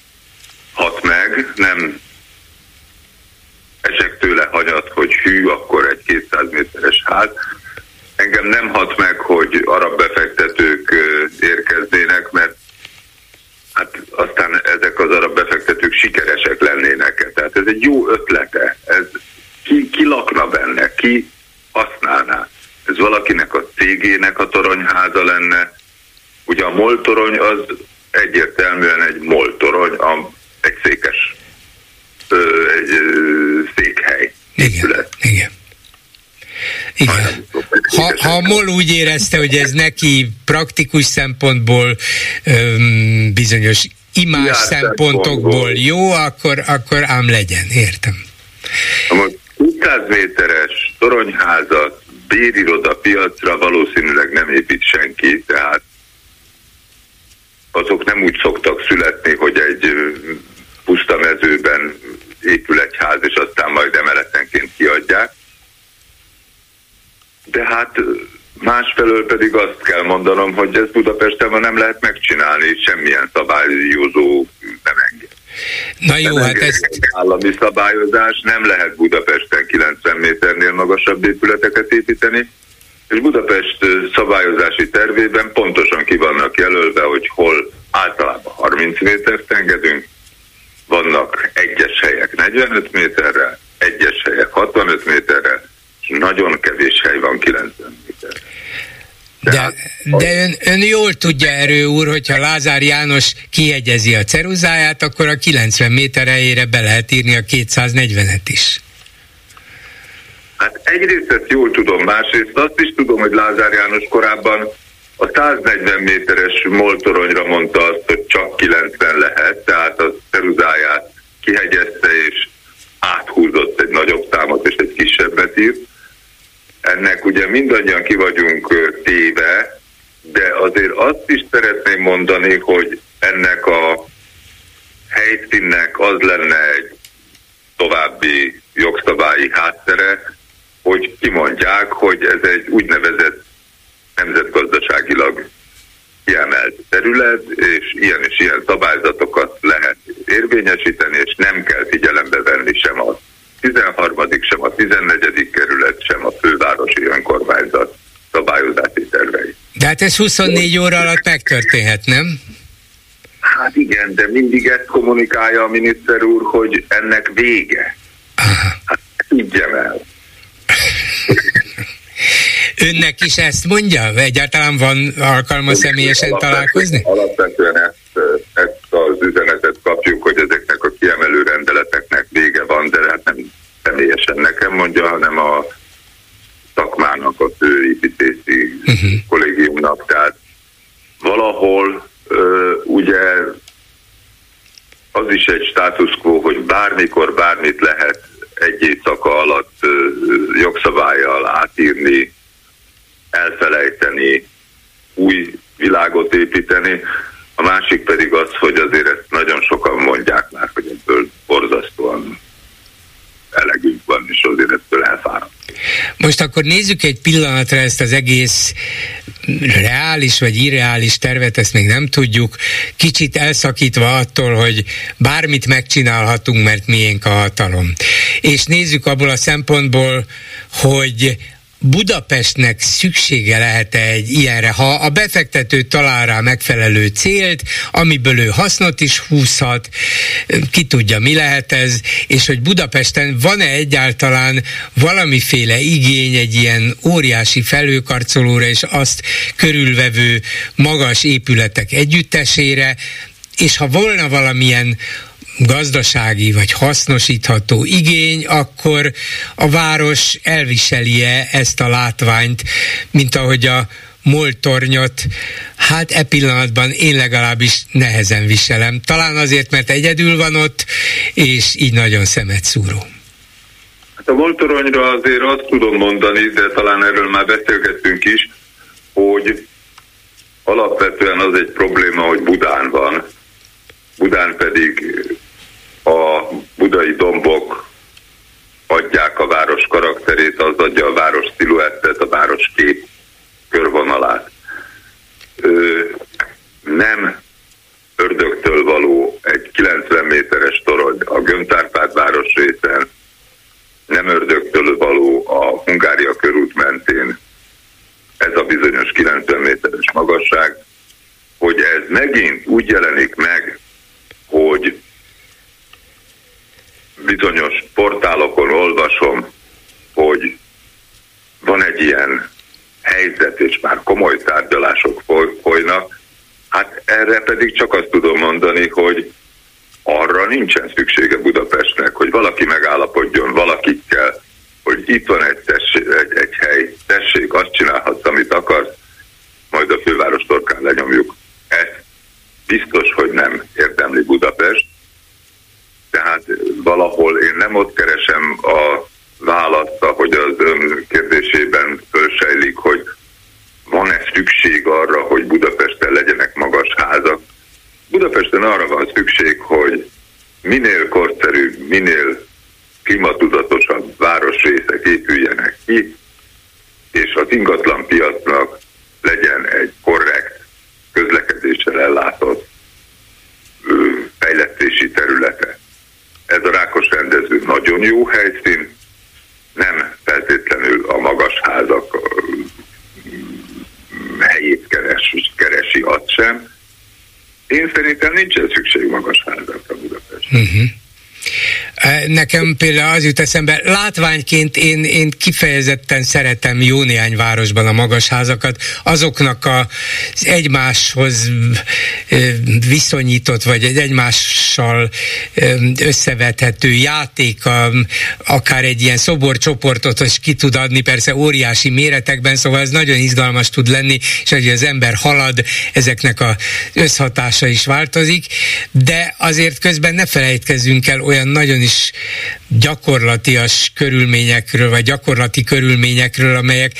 hat meg, nem esek tőle hanyat, hogy hű, akkor egy 200 méteres ház. Engem nem hat meg, hogy arab befektetők érkeznének, mert hát aztán ezek az arab befektetők sikeresek lennének. Tehát ez egy jó ötlete. Ez ki lakna benne? Ki használná? Ez valakinek a cégének a toronyháza lenne. Ugye a MOL torony az egyértelműen egy MOL torony, egy székes egy székhely. Igen. ha a MOL úgy érezte, hogy ez neki praktikus szempontból bizonyos imás szempontokból jó, akkor ám legyen, értem. Most 200 méteres toronyházat bériroda piacra valószínűleg nem épít senki, tehát azok nem úgy szoktak születni, hogy egy puszta mezőben épül egy ház, és aztán majd emeletenként kiadják. De hát másfelől pedig azt kell mondanom, hogy ezt Budapesten már nem lehet megcsinálni, semmilyen szabályozó nem enged. Na jó, hát ez... Állami szabályozás, nem lehet Budapesten 90 méternél magasabb épületeket építeni, és Budapest szabályozási tervében pontosan ki vannak jelölve, hogy hol általában 30 métert engedünk, vannak egyes helyek 45 méterre, egyes helyek 65 méterre, és nagyon kevés hely van 90 méterre. De ön jól tudja, Erő úr, hogyha Lázár János kihegyezi a ceruzáját, akkor a 90 méter helyére be lehet írni a 240-et is. Hát egyrészt ezt jól tudom, másrészt azt is tudom, hogy Lázár János korábban a 140 méteres MOL toronyra mondta azt, hogy csak 90 lehet, tehát a ceruzáját kihegyezte és áthúzott egy nagyobb számot és egy kisebbet írt. Ennek ugye mindannyian ki vagyunk téve, de azért azt is szeretném mondani, hogy ennek a helyszínnek az lenne egy további jogszabályi háttere, hogy kimondják, hogy ez egy úgynevezett nemzetgazdaságilag kiemelt terület, és ilyen szabályzatokat lehet érvényesíteni, és nem kell figyelembe venni sem azt. 13., sem a 14. kerület, sem a fővárosi önkormányzat szabályozási tervei. De hát ez 24 óra alatt megtörténhet, nem? Hát igen, de mindig ezt kommunikálja a miniszter úr, hogy ennek vége. Hát higgyem el. Önnek is ezt mondja? Egyáltalán van alkalma személyesen találkozni? Alapvetően ezt az üzenetet kapjuk, hogy ezeknek a kiemelő rendeleteknek vége van, de hát nem személyesen nekem mondja, hanem a szakmának, a főépítési kollégiumnak. Tehát valahol ugye az is egy status quo, hogy bármikor bármit lehet egy éjszaka alatt jogszabállyal átírni, elfelejteni, új világot építeni. A másik pedig az, hogy azért ezt nagyon sokan mondják már, hogy ebből borzasztóan elegünk van, és azért ebből elfárad. Most akkor nézzük egy pillanatra ezt az egész reális vagy irreális tervet, ezt még nem tudjuk, kicsit elszakítva attól, hogy bármit megcsinálhatunk, mert miénk a hatalom. És nézzük abból a szempontból, hogy Budapestnek szüksége lehet-e egy ilyenre, ha a befektető talál rá megfelelő célt, amiből ő hasznot is húzhat, ki tudja, mi lehet ez, és hogy Budapesten van-e egyáltalán valamiféle igény egy ilyen óriási felhőkarcolóra és azt körülvevő magas épületek együttesére, és ha volna valamilyen gazdasági vagy hasznosítható igény, akkor a város elviseli-e ezt a látványt, mint ahogy a MOL tornyot, hát e pillanatban én legalábbis nehezen viselem. Talán azért, mert egyedül van ott, és így nagyon szemetszúró. Hát a MOL toronyra azért azt tudom mondani, de talán erről már beszélgettünk is, hogy alapvetően az egy probléma, hogy Budán van. Budán pedig a budai dombok adják a város karakterét, az adja a város sziluettet, a város kép körvonalát. Nem ördögtől való egy 90 méteres torony a Gömb-Árpád város részen, nem ördögtől való a Hungária körút mentén ez a bizonyos 90 méteres magasság, hogy ez megint úgy jelenik meg, hogy bizonyos portálokon olvasom, hogy van egy ilyen helyzet, és már komoly tárgyalások folynak, hát erre pedig csak azt tudom mondani, hogy arra nincsen szüksége Budapestnek, hogy valaki megállapodjon valakikkel, hogy itt van egy hely, tessék, azt csinálhatsz, amit akarsz, majd a főváros torkán lenyomjuk. Ezt biztos, hogy nem érdemli Budapest, tehát valahol én nem ott keresem a választ, hogy az ön kérdésében fölsejlik, hogy van-e szükség arra, hogy Budapesten legyenek magas házak. Budapesten arra van szükség, hogy minél korszerűbb, minél klimatudatosabb városrészek épüljenek ki, és az ingatlan piacnak legyen egy korrekt, közlekedéssel ellátott fejlesztési területe. Ez a Rákos rendező nagyon jó helyszín, nem feltétlenül a magas házak helyét keresi, azt sem. Én szerintem nincsen szükség magas házakra Budapesten. Uh-huh. Nekem például az jut eszembe, látványként én kifejezetten szeretem jó néhány városban a magasházakat, azoknak az egymáshoz viszonyított, vagy egymással összevethető játéka, akár egy ilyen szoborcsoportot is ki tud adni, persze óriási méretekben, szóval ez nagyon izgalmas tud lenni, és hogy az ember halad, ezeknek az összhatása is változik, de azért közben ne felejtkezzünk el olyan nagyon is gyakorlatias körülményekről, vagy gyakorlati körülményekről, amelyek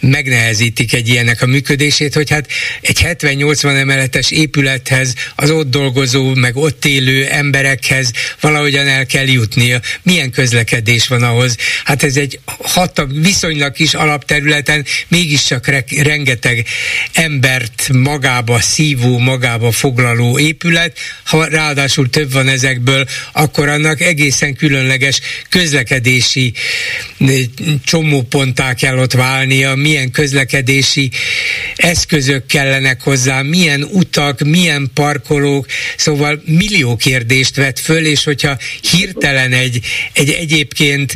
megnehezítik egy ilyenek a működését, hogy hát egy 70-80 emeletes épülethez, az ott dolgozó, meg ott élő emberekhez valahogyan el kell jutnia. Milyen közlekedés van ahhoz? Hát ez egy viszonylag kis alapterületen mégiscsak rengeteg embert magába szívó, magába foglaló épület, ha ráadásul több van ezekből, akkor annak egészen különleges közlekedési csomóponttá kell ott válnia, milyen közlekedési eszközök kellenek hozzá, milyen utak, milyen parkolók, szóval millió kérdést vet föl, és hogyha hirtelen egy egyébként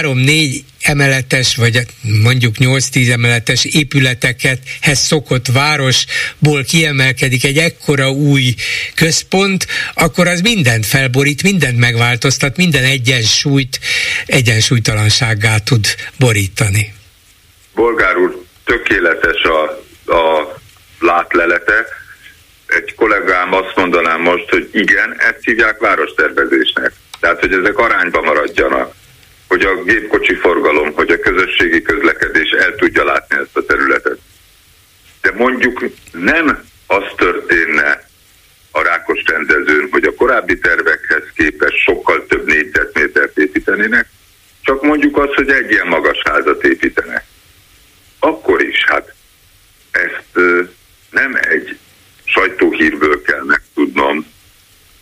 3-4 emeletes, vagy mondjuk 8-10 emeletes épületekhez szokott városból kiemelkedik egy ekkora új központ, akkor az mindent felborít, mindent megváltoztat, minden egyensúlyt, egyensúlytalansággá tud borítani. Bolgár úr, tökéletes a látlelete. Egy kollégám azt mondanám most, hogy igen, ezt hívják várostervezésnek. Tehát, hogy ezek arányban maradjanak, hogy a gépkocsi forgalom, hogy a közösségi közlekedés el tudja látni ezt a területet. De mondjuk nem az történne a Rákos rendezőn, hogy a korábbi tervekhez képest sokkal több négyzetmétert építenének, csak mondjuk az, hogy egy ilyen magas házat építenek. Akkor is, hát ezt nem egy sajtóhírből kell megtudnom,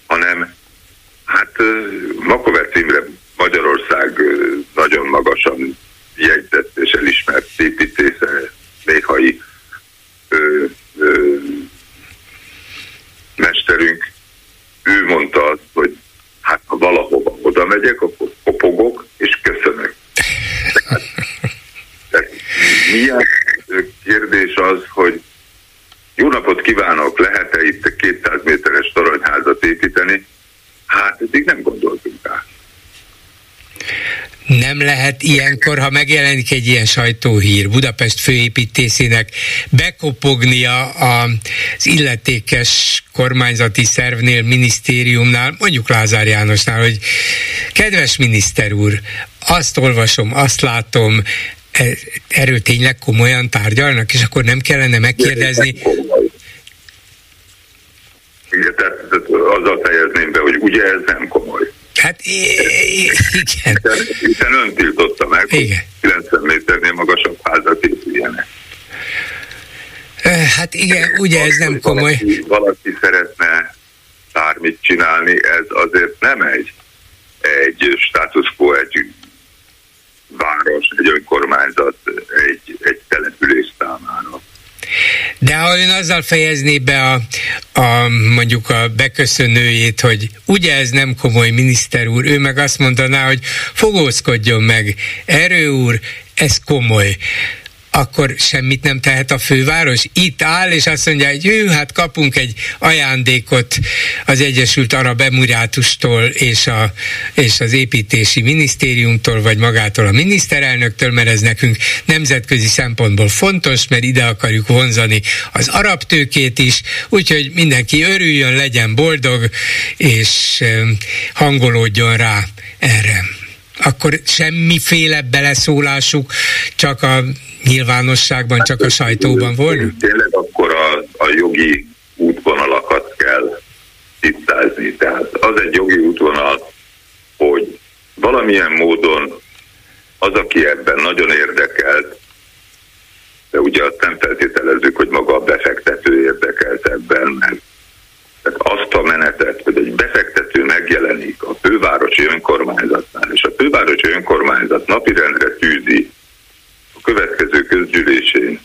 hanem hát Makovec Imre Magyarország nagyon magasan jegyzett és elismert építésze, néhai mesterünk, ő mondta azt, hogy hát ha valahova oda megyek, akkor kopogok és köszönök. Tehát milyen kérdés az, hogy jó napot kívánok, lehet-e itt 200 méteres toronyházat építeni? Hát eddig nem gondoltunk rá. Nem lehet ilyenkor, ha megjelenik egy ilyen sajtóhír, Budapest főépítészének bekopognia az illetékes kormányzati szervnél, minisztériumnál, mondjuk Lázár Jánosnál, hogy kedves miniszter úr, azt olvasom, azt látom, erről tényleg komolyan tárgyalnak, és akkor nem kellene megkérdezni. Igen, tehát azzal fejezném be, hogy ugye ez nem komoly. Hát igen. Hiszen ön tiltotta meg, igen, 90 méternél magasabb házat épüljenek. Hát igen, ugye ez nem komoly. Valaki szeretne bármit csinálni, ez azért nem egy status quo, egy város, egy önkormányzat, egy település számára. De ha ön azzal fejezné be mondjuk a beköszönőjét, hogy ugye ez nem komoly, miniszter úr, ő meg azt mondaná, hogy fogózkodjon meg, Erő úr, ez komoly. akkor semmit nem tehet a főváros? Itt áll, és azt mondja, hogy hát kapunk egy ajándékot az Egyesült Arab Emirátustól és az építési minisztériumtól, vagy magától a miniszterelnöktől, mert ez nekünk nemzetközi szempontból fontos, mert ide akarjuk vonzani az arab tőkét is, úgyhogy mindenki örüljön, legyen boldog, és hangolódjon rá erre. Akkor semmiféle beleszólásuk csak a nyilvánosságban, csak a sajtóban volna? Tényleg akkor a jogi útvonalakat kell tisztázni. Tehát az egy jogi útvonal, hogy valamilyen módon az, aki ebben nagyon érdekelt, de ugye azt nem feltételezzük, hogy maga a befektető érdekelt ebben, mert azt a menetet, hogy egy befektető megjelenik a fővárosi önkormányzatnál, és a fővárosi önkormányzat napirendre tűzi a következő közgyűlésén,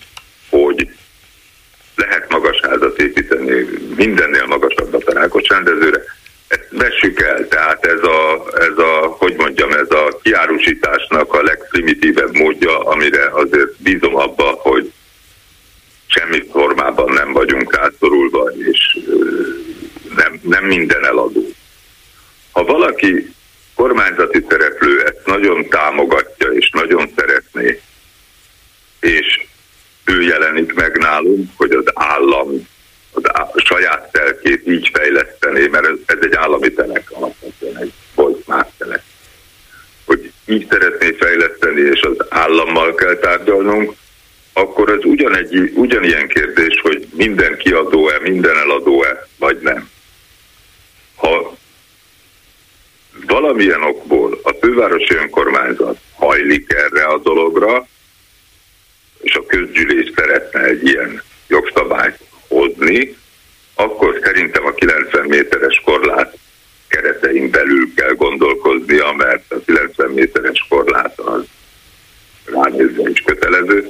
hogy lehet magas házat építeni, mindennél magasabbat a Rákos rendezőre, ezt vessük el, tehát ez a kiárusításnak a legprimitívebb módja, amire azért bízom abba, hogy semmi formában nem vagyunk rászorulva, és nem minden eladó. Ha valaki kormányzati szereplő ezt nagyon támogatja, és nagyon szeretné, és ő jelenik meg nálunk, hogy az állam a saját telkét így fejlesztené, mert ez egy állami telek, alapvetően egy volt más telek, hogy így szeretné fejleszteni, és az állammal kell tárgyalnunk, akkor ez ugyanilyen kérdés, hogy minden kiadó-e, minden eladó-e, vagy nem. Ha valamilyen okból a fővárosi önkormányzat hajlik erre a dologra, és a közgyűlés szeretne egy ilyen jogszabályt hozni, akkor szerintem a 90 méteres korlát keretein belül kell gondolkoznia, mert a 90 méteres korlát az ránézve is kötelező,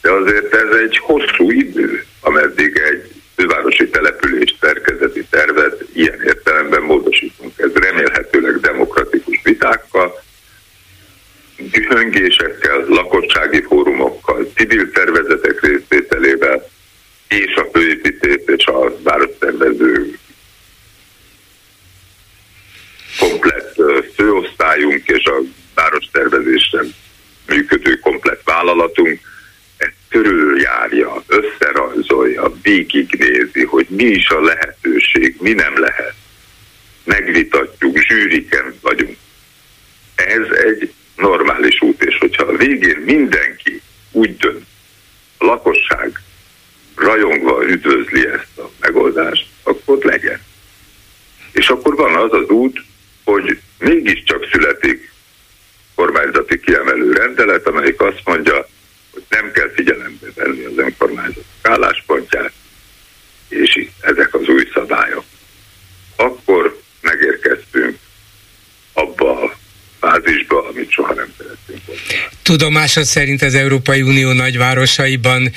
de azért ez egy hosszú idő, ameddig egy fővárosi település szerkezeti tervet ilyen értelemben módosítunk. Ez remélhetőleg demokratikus vitákkal, gyöngésekkel, lakossági fórumokkal, civil szervezetek részvételével és a főépítés és a várostervező komplett főosztályunk és a várostervezésre működő komplett vállalatunk ezt körüljárja, összerajzolja, végignézi, hogy mi is a lehetőség, mi nem lehet. Megvitatjuk, zsűriken vagyunk. Ez egy normális út, és hogyha a végén mindenki úgy dönt, a lakosság rajongva üdvözli ezt a megoldást, akkor legyen. És akkor van az az út, hogy mégiscsak születik kormányzati kiemelő rendelet, amelyik azt mondja, hogy nem kell figyelembe venni az önkormányzatok álláspontját, és itt ezek az új szabályok. Akkor megérkeztünk abba a fázisba, amit soha nem szerettünk volna. Tudomásod szerint az Európai Unió nagyvárosaiban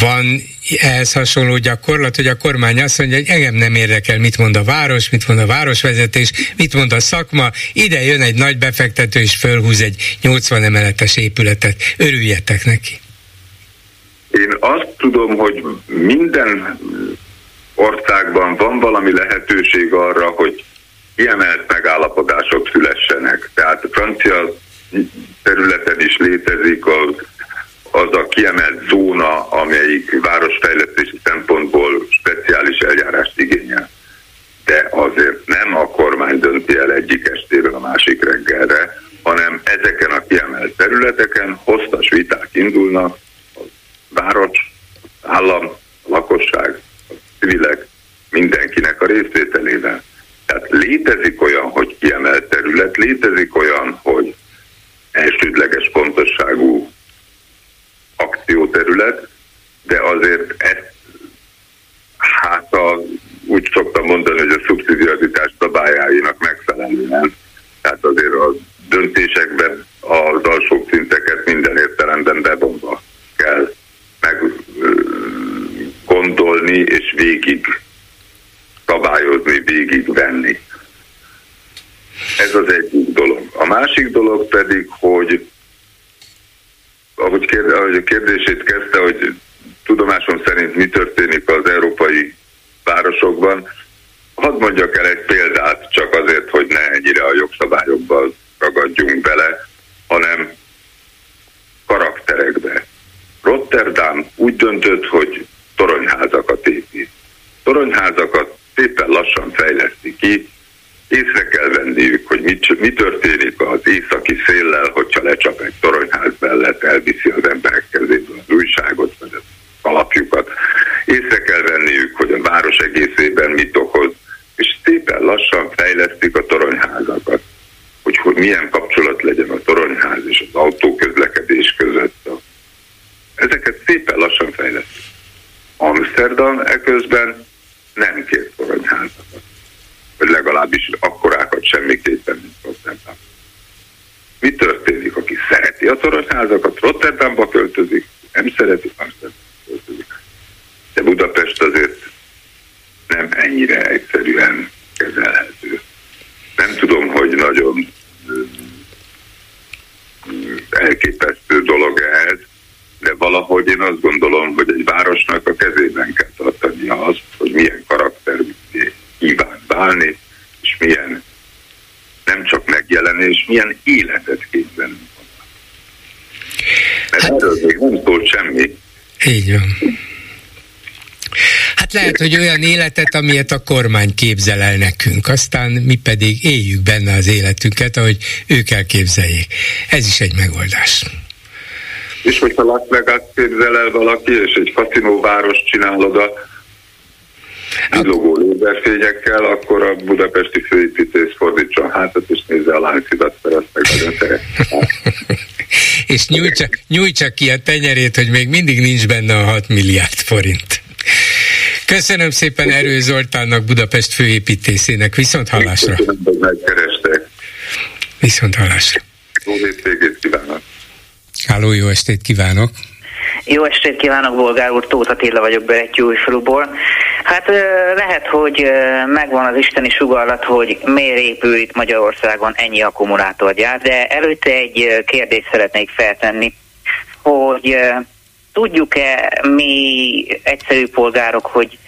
van ehhez hasonló gyakorlat, hogy a kormány azt mondja, hogy engem nem érdekel, mit mond a város, mit mond a városvezetés, mit mond a szakma, ide jön egy nagy befektető és fölhúz egy 80 emeletes épületet. Örüljetek neki! Én azt tudom, hogy minden országban van valami lehetőség arra, hogy kiemelt megállapodások szülessenek. Tehát a francia területen is létezik az a kiemelt zóna, amelyik városfejlesztési szempontból speciális eljárást igényel. De azért nem a kormány dönti el egyik estéről a másik reggelre, hanem ezeken a kiemelt területeken hosszas viták indulnak, a város, az állam, a lakosság, a civilek, mindenkinek a részvételével. Tehát létezik olyan, hogy kiemelt terület, létezik olyan, hogy elsődleges fontosságú akcióterület, de azért ezt, úgy szoktam mondani, hogy a szubszidiaritás szabályainak megfelelően, tehát azért a döntésekben az alsó szinteket minden értelemben bevonva kell meggondolni és végig szabályozni, végigvenni. Ez az egyik dolog. A másik dolog pedig, hogy ahogy a kérdését kezdte, hogy tudomásom szerint mi történik az európai városokban, hadd mondjak el egy példát, csak azért, hogy ne ennyire a jogszabályokban ragadjunk bele, hanem karakterekbe. Rotterdam úgy döntött, hogy toronyházakat épít. Toronyházakat szépen lassan fejleszti ki, észre kell venniük, hogy mi történik az északi széllel, hogyha lecsap egy toronyház mellett, elviszi az emberek kezéből az újságot, vagy a kalapjukat. Észre kell venniük, hogy a város egészében mit okoz, és szépen lassan fejlesztik a toronyházakat, hogy milyen kapcsolat legyen a toronyház és az autóközlekedés között. Ezeket szépen lassan fejlesztik. Amsterdam eközben nem kért toronyházakat, vagy legalábbis akkorákat semmiképpen, mint Rotterdam. Mi történik, aki szereti a toronyházakat, Rotterdamba költözik, nem szereti, Amsterdamba költözik. De Budapest azért nem ennyire egyszerűen kezelhető. Nem tudom, hogy nagyon elképesztő dolog ez, de valahogy én azt gondolom, hogy egy városnak a kezében kell tartania azt, hogy milyen karakterűvé kíván válni, és milyen nem csak megjelenés, milyen életet képzelünk. Mert erről még nem szólt semmi. Így van. Hát lehet, hogy olyan életet, amilyet a kormány képzel el nekünk, aztán mi pedig éljük benne az életünket, ahogy ők elképzeljék. Ez is egy megoldás. És hogyha Las Vegas képzel el valaki, és egy kaszinóvárost csinálod a villogó lézerfényekkel, akkor a budapesti főépítész fordítsa a hátat, és nézze a láncidat, mert azt meg nagyon és nyújtsa ki a tenyerét, hogy még mindig nincs benne a 6 milliárd forint. Köszönöm szépen Erő Zoltánnak, Budapest főépítészének. Viszont hallásra. Viszont hallásra. Háló, jó estét kívánok. Jó estét kívánok, Bolgár úr, Tóth Attila vagyok Berettyóújfaluból. Hát lehet, hogy megvan az isteni sugallat, hogy miért épül itt Magyarországon ennyi akkumulátorgyár, de előtte egy kérdést szeretnék feltenni, hogy tudjuk-e mi egyszerű polgárok, hogy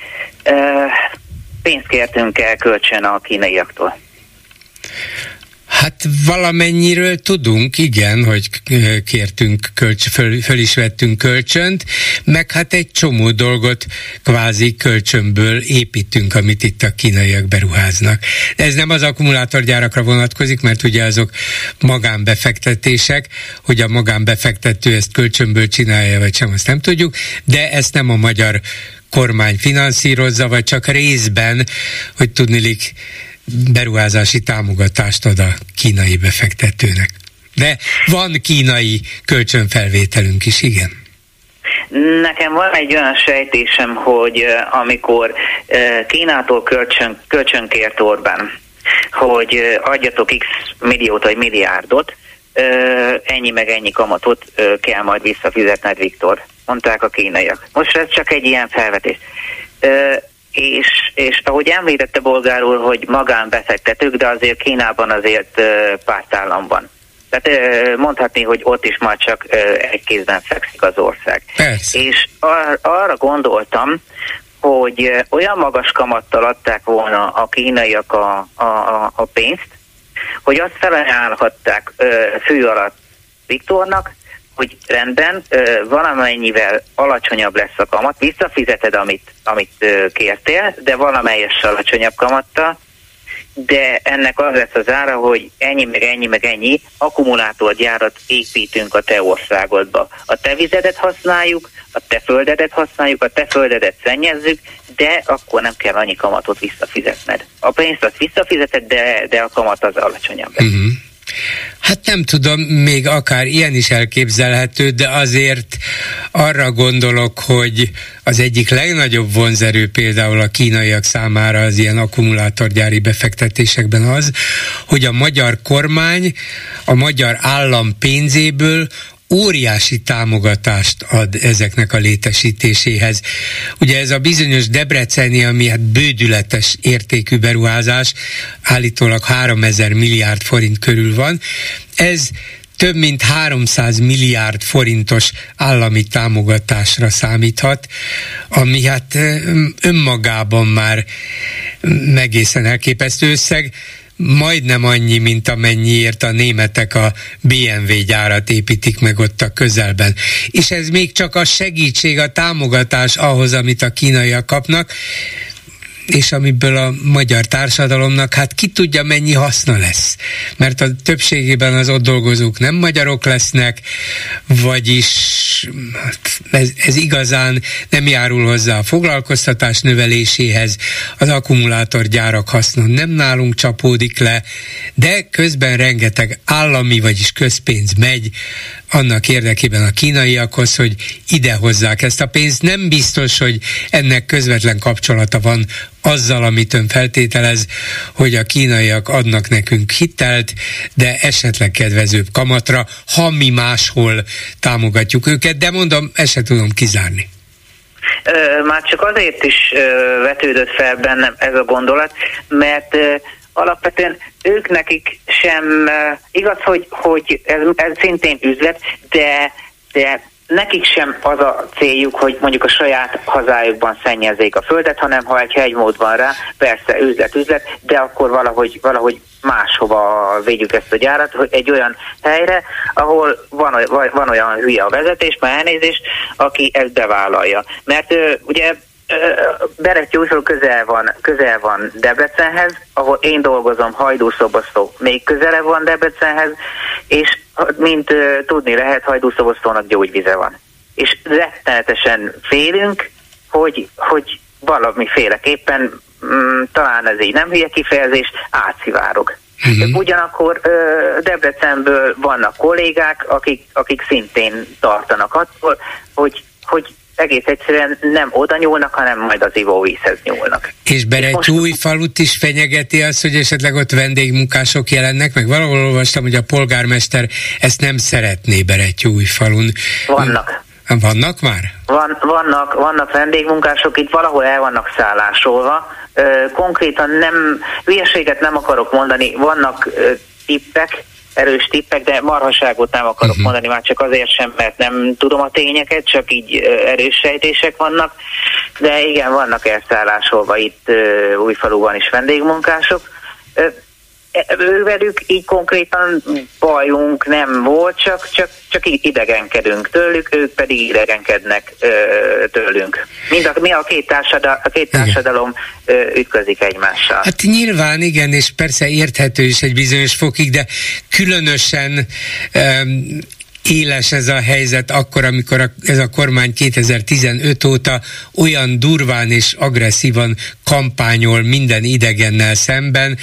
pénzt kértünk el kölcsön a kínaiaktól? Hát valamennyiről tudunk, igen, hogy kértünk föl is vettünk kölcsönt, meg hát egy csomó dolgot kvázi kölcsönből építünk, amit itt a kínaiak beruháznak. Ez nem az akkumulátorgyárakra vonatkozik, mert ugye azok magánbefektetések, hogy a magánbefektető ezt kölcsönből csinálja, vagy sem, azt nem tudjuk, de ezt nem a magyar kormány finanszírozza, vagy csak részben, hogy tudnilik, beruházási támogatást ad a kínai befektetőnek. De van kínai kölcsönfelvételünk is, igen. Nekem van egy olyan sejtésem, hogy amikor Kínától kölcsön kért Orbán, hogy adjatok x milliót vagy milliárdot, ennyi meg ennyi kamatot kell majd visszafizetned, Viktor, mondták a kínaiak. Most ez csak egy ilyen felvetés. És ahogy említette Bolgár úr, hogy magánbefektetők, de azért Kínában azért pártállam van. Tehát mondhatni, hogy ott is már csak egy kézben fekszik az ország. Persze. És arra gondoltam, hogy olyan magas kamattal adták volna a kínaiak a pénzt, hogy azt felajánlhatták fű alatt Viktornak, hogy rendben, valamennyivel alacsonyabb lesz a kamat, visszafizeted, amit kértél, de valamelyes alacsonyabb kamattal, de ennek az lesz az ára, hogy ennyi, meg ennyi, meg ennyi akkumulátorgyárat építünk a te országodba. A te vizedet használjuk, a te földedet használjuk, a te földedet szennyezzük, de akkor nem kell annyi kamatot visszafizetned. A pénzt azt visszafizeted, de a kamat az alacsonyabb. Mm-hmm. Hát nem tudom, még akár ilyen is elképzelhető, de azért arra gondolok, hogy az egyik legnagyobb vonzerő például a kínaiak számára az ilyen akkumulátorgyári befektetésekben az, hogy a magyar kormány a magyar állam pénzéből óriási támogatást ad ezeknek a létesítéséhez. Ugye ez a bizonyos debreceni, ami hát bődületes értékű beruházás, állítólag 3000 milliárd forint körül van, ez több mint 300 milliárd forintos állami támogatásra számíthat, ami hát önmagában már egészen elképesztő összeg, majdnem annyi, mint amennyiért a németek a BMW gyárat építik meg ott a közelben. És ez még csak a segítség, a támogatás ahhoz, amit a kínaiak kapnak, és amiből a magyar társadalomnak hát ki tudja mennyi haszna lesz. Mert a többségében az ott dolgozók nem magyarok lesznek, vagyis ez igazán nem járul hozzá a foglalkoztatás növeléséhez, az akkumulátorgyárak haszna nem nálunk csapódik le, de közben rengeteg állami, vagyis közpénz megy annak érdekében a kínaiakhoz, hogy ide hozzák ezt a pénzt. Nem biztos, hogy ennek közvetlen kapcsolata van azzal, amit ön feltételez, hogy a kínaiak adnak nekünk hitelt, de esetleg kedvezőbb kamatra, ha mi máshol támogatjuk őket, de mondom, ezt sem tudom kizárni. Már csak azért is vetődött fel bennem ez a gondolat, mert alapvetően ők nekik sem, igaz, hogy ez szintén üzlet, de nekik sem az a céljuk, hogy mondjuk a saját hazájukban szennyezzék a földet, hanem ha egy hegymód van rá, persze üzlet, de akkor valahogy máshova védjük ezt a gyárat, hogy egy olyan helyre, ahol van olyan hülye a vezetés, már elnézést, aki ezt bevállalja. Mert ugye Berettyóújfalu közel van Debrecenhez, ahol én dolgozom, Hajdúszoboszló még közelebb van Debrecenhez, és mint tudni lehet, Hajdúszoboszlónak gyógyvize van. És rettenetesen félünk, hogy valamiféleképpen, talán ez így nem hülye kifejezés, átszivárog. Uh-huh. Ugyanakkor Debrecenből vannak kollégák, akik szintén tartanak attól, hogy egész egyszerűen nem oda nyúlnak, hanem majd az ivóvízhez nyúlnak. És Berettyóújfalut is fenyegeti az, hogy esetleg ott vendégmunkások jelennek, meg valahol olvastam, hogy a polgármester ezt nem szeretné Berettyóújfalun. Vannak már? Vannak vendégmunkások, itt valahol el vannak szállásolva. Konkrétan nem, hülyeséget nem akarok mondani, vannak tippek, erős tippek, de marhaságot nem akarok mondani, már csak azért sem, mert nem tudom a tényeket, csak így erős sejtések vannak, de igen, vannak elszállásolva itt Újfaluban is vendégmunkások. Ővelük így konkrétan bajunk nem volt, csak idegenkedünk tőlük, ők pedig idegenkednek tőlünk. A két társadalom ütközik egymással. Hát nyilván igen, és persze érthető is egy bizonyos fokig, de különösen éles ez a helyzet akkor, amikor ez a kormány 2015 óta olyan durván és agresszívan kampányol minden idegennel szemben,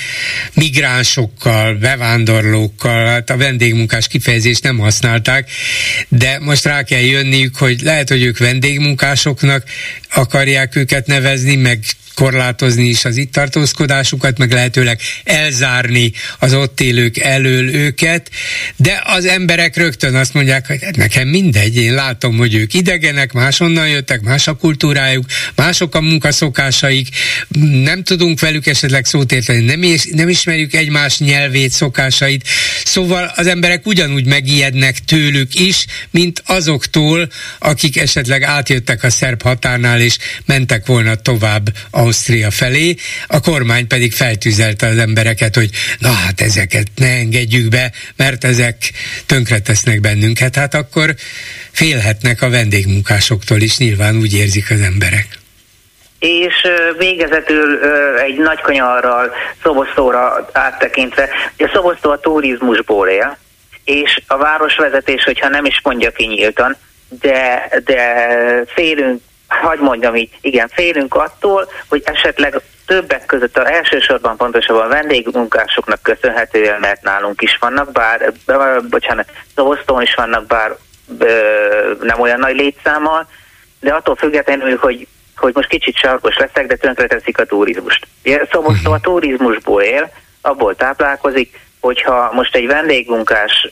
migránsokkal, bevándorlókkal, hát a vendégmunkás kifejezést nem használták, de most rá kell jönniük, hogy lehet, hogy ők vendégmunkásoknak akarják őket nevezni, meg korlátozni is az itt tartózkodásukat, meg lehetőleg elzárni az ott élők elől őket, de az emberek rögtön azt mondják, hogy nekem mindegy, én látom, hogy ők idegenek, máshonnan jöttek, más a kultúrájuk, mások a munkaszokásaik, nem tudunk velük esetleg szót érteni, nem ismerjük egymás nyelvét, szokásait, szóval az emberek ugyanúgy megijednek tőlük is, mint azoktól, akik esetleg átjöttek a szerb határnál és mentek volna tovább Ausztria felé, a kormány pedig feltűzelte az embereket, hogy na hát ezeket ne engedjük be, mert ezek tönkretesznek bennünket, hát akkor félhetnek a vendégmunkásoktól is, nyilván úgy érzik az emberek. És végezetül egy nagy kanyarral Szoboszlóra áttekintve, a Szoboszló a turizmusból él, és a városvezetés, hogyha nem is mondja ki nyíltan, de félünk, hadd mondjam így, igen, félünk attól, hogy esetleg többek között elsősorban pontosabban a vendégmunkásoknak köszönhetően, mert nálunk is vannak, bár Szoboszlón is vannak, bár nem olyan nagy létszámmal, de attól függetlenül, hogy most kicsit sarkos leszek, de tönkreteszik a turizmust. Szoboszló a turizmusból él, abból táplálkozik, hogyha most egy vendégmunkás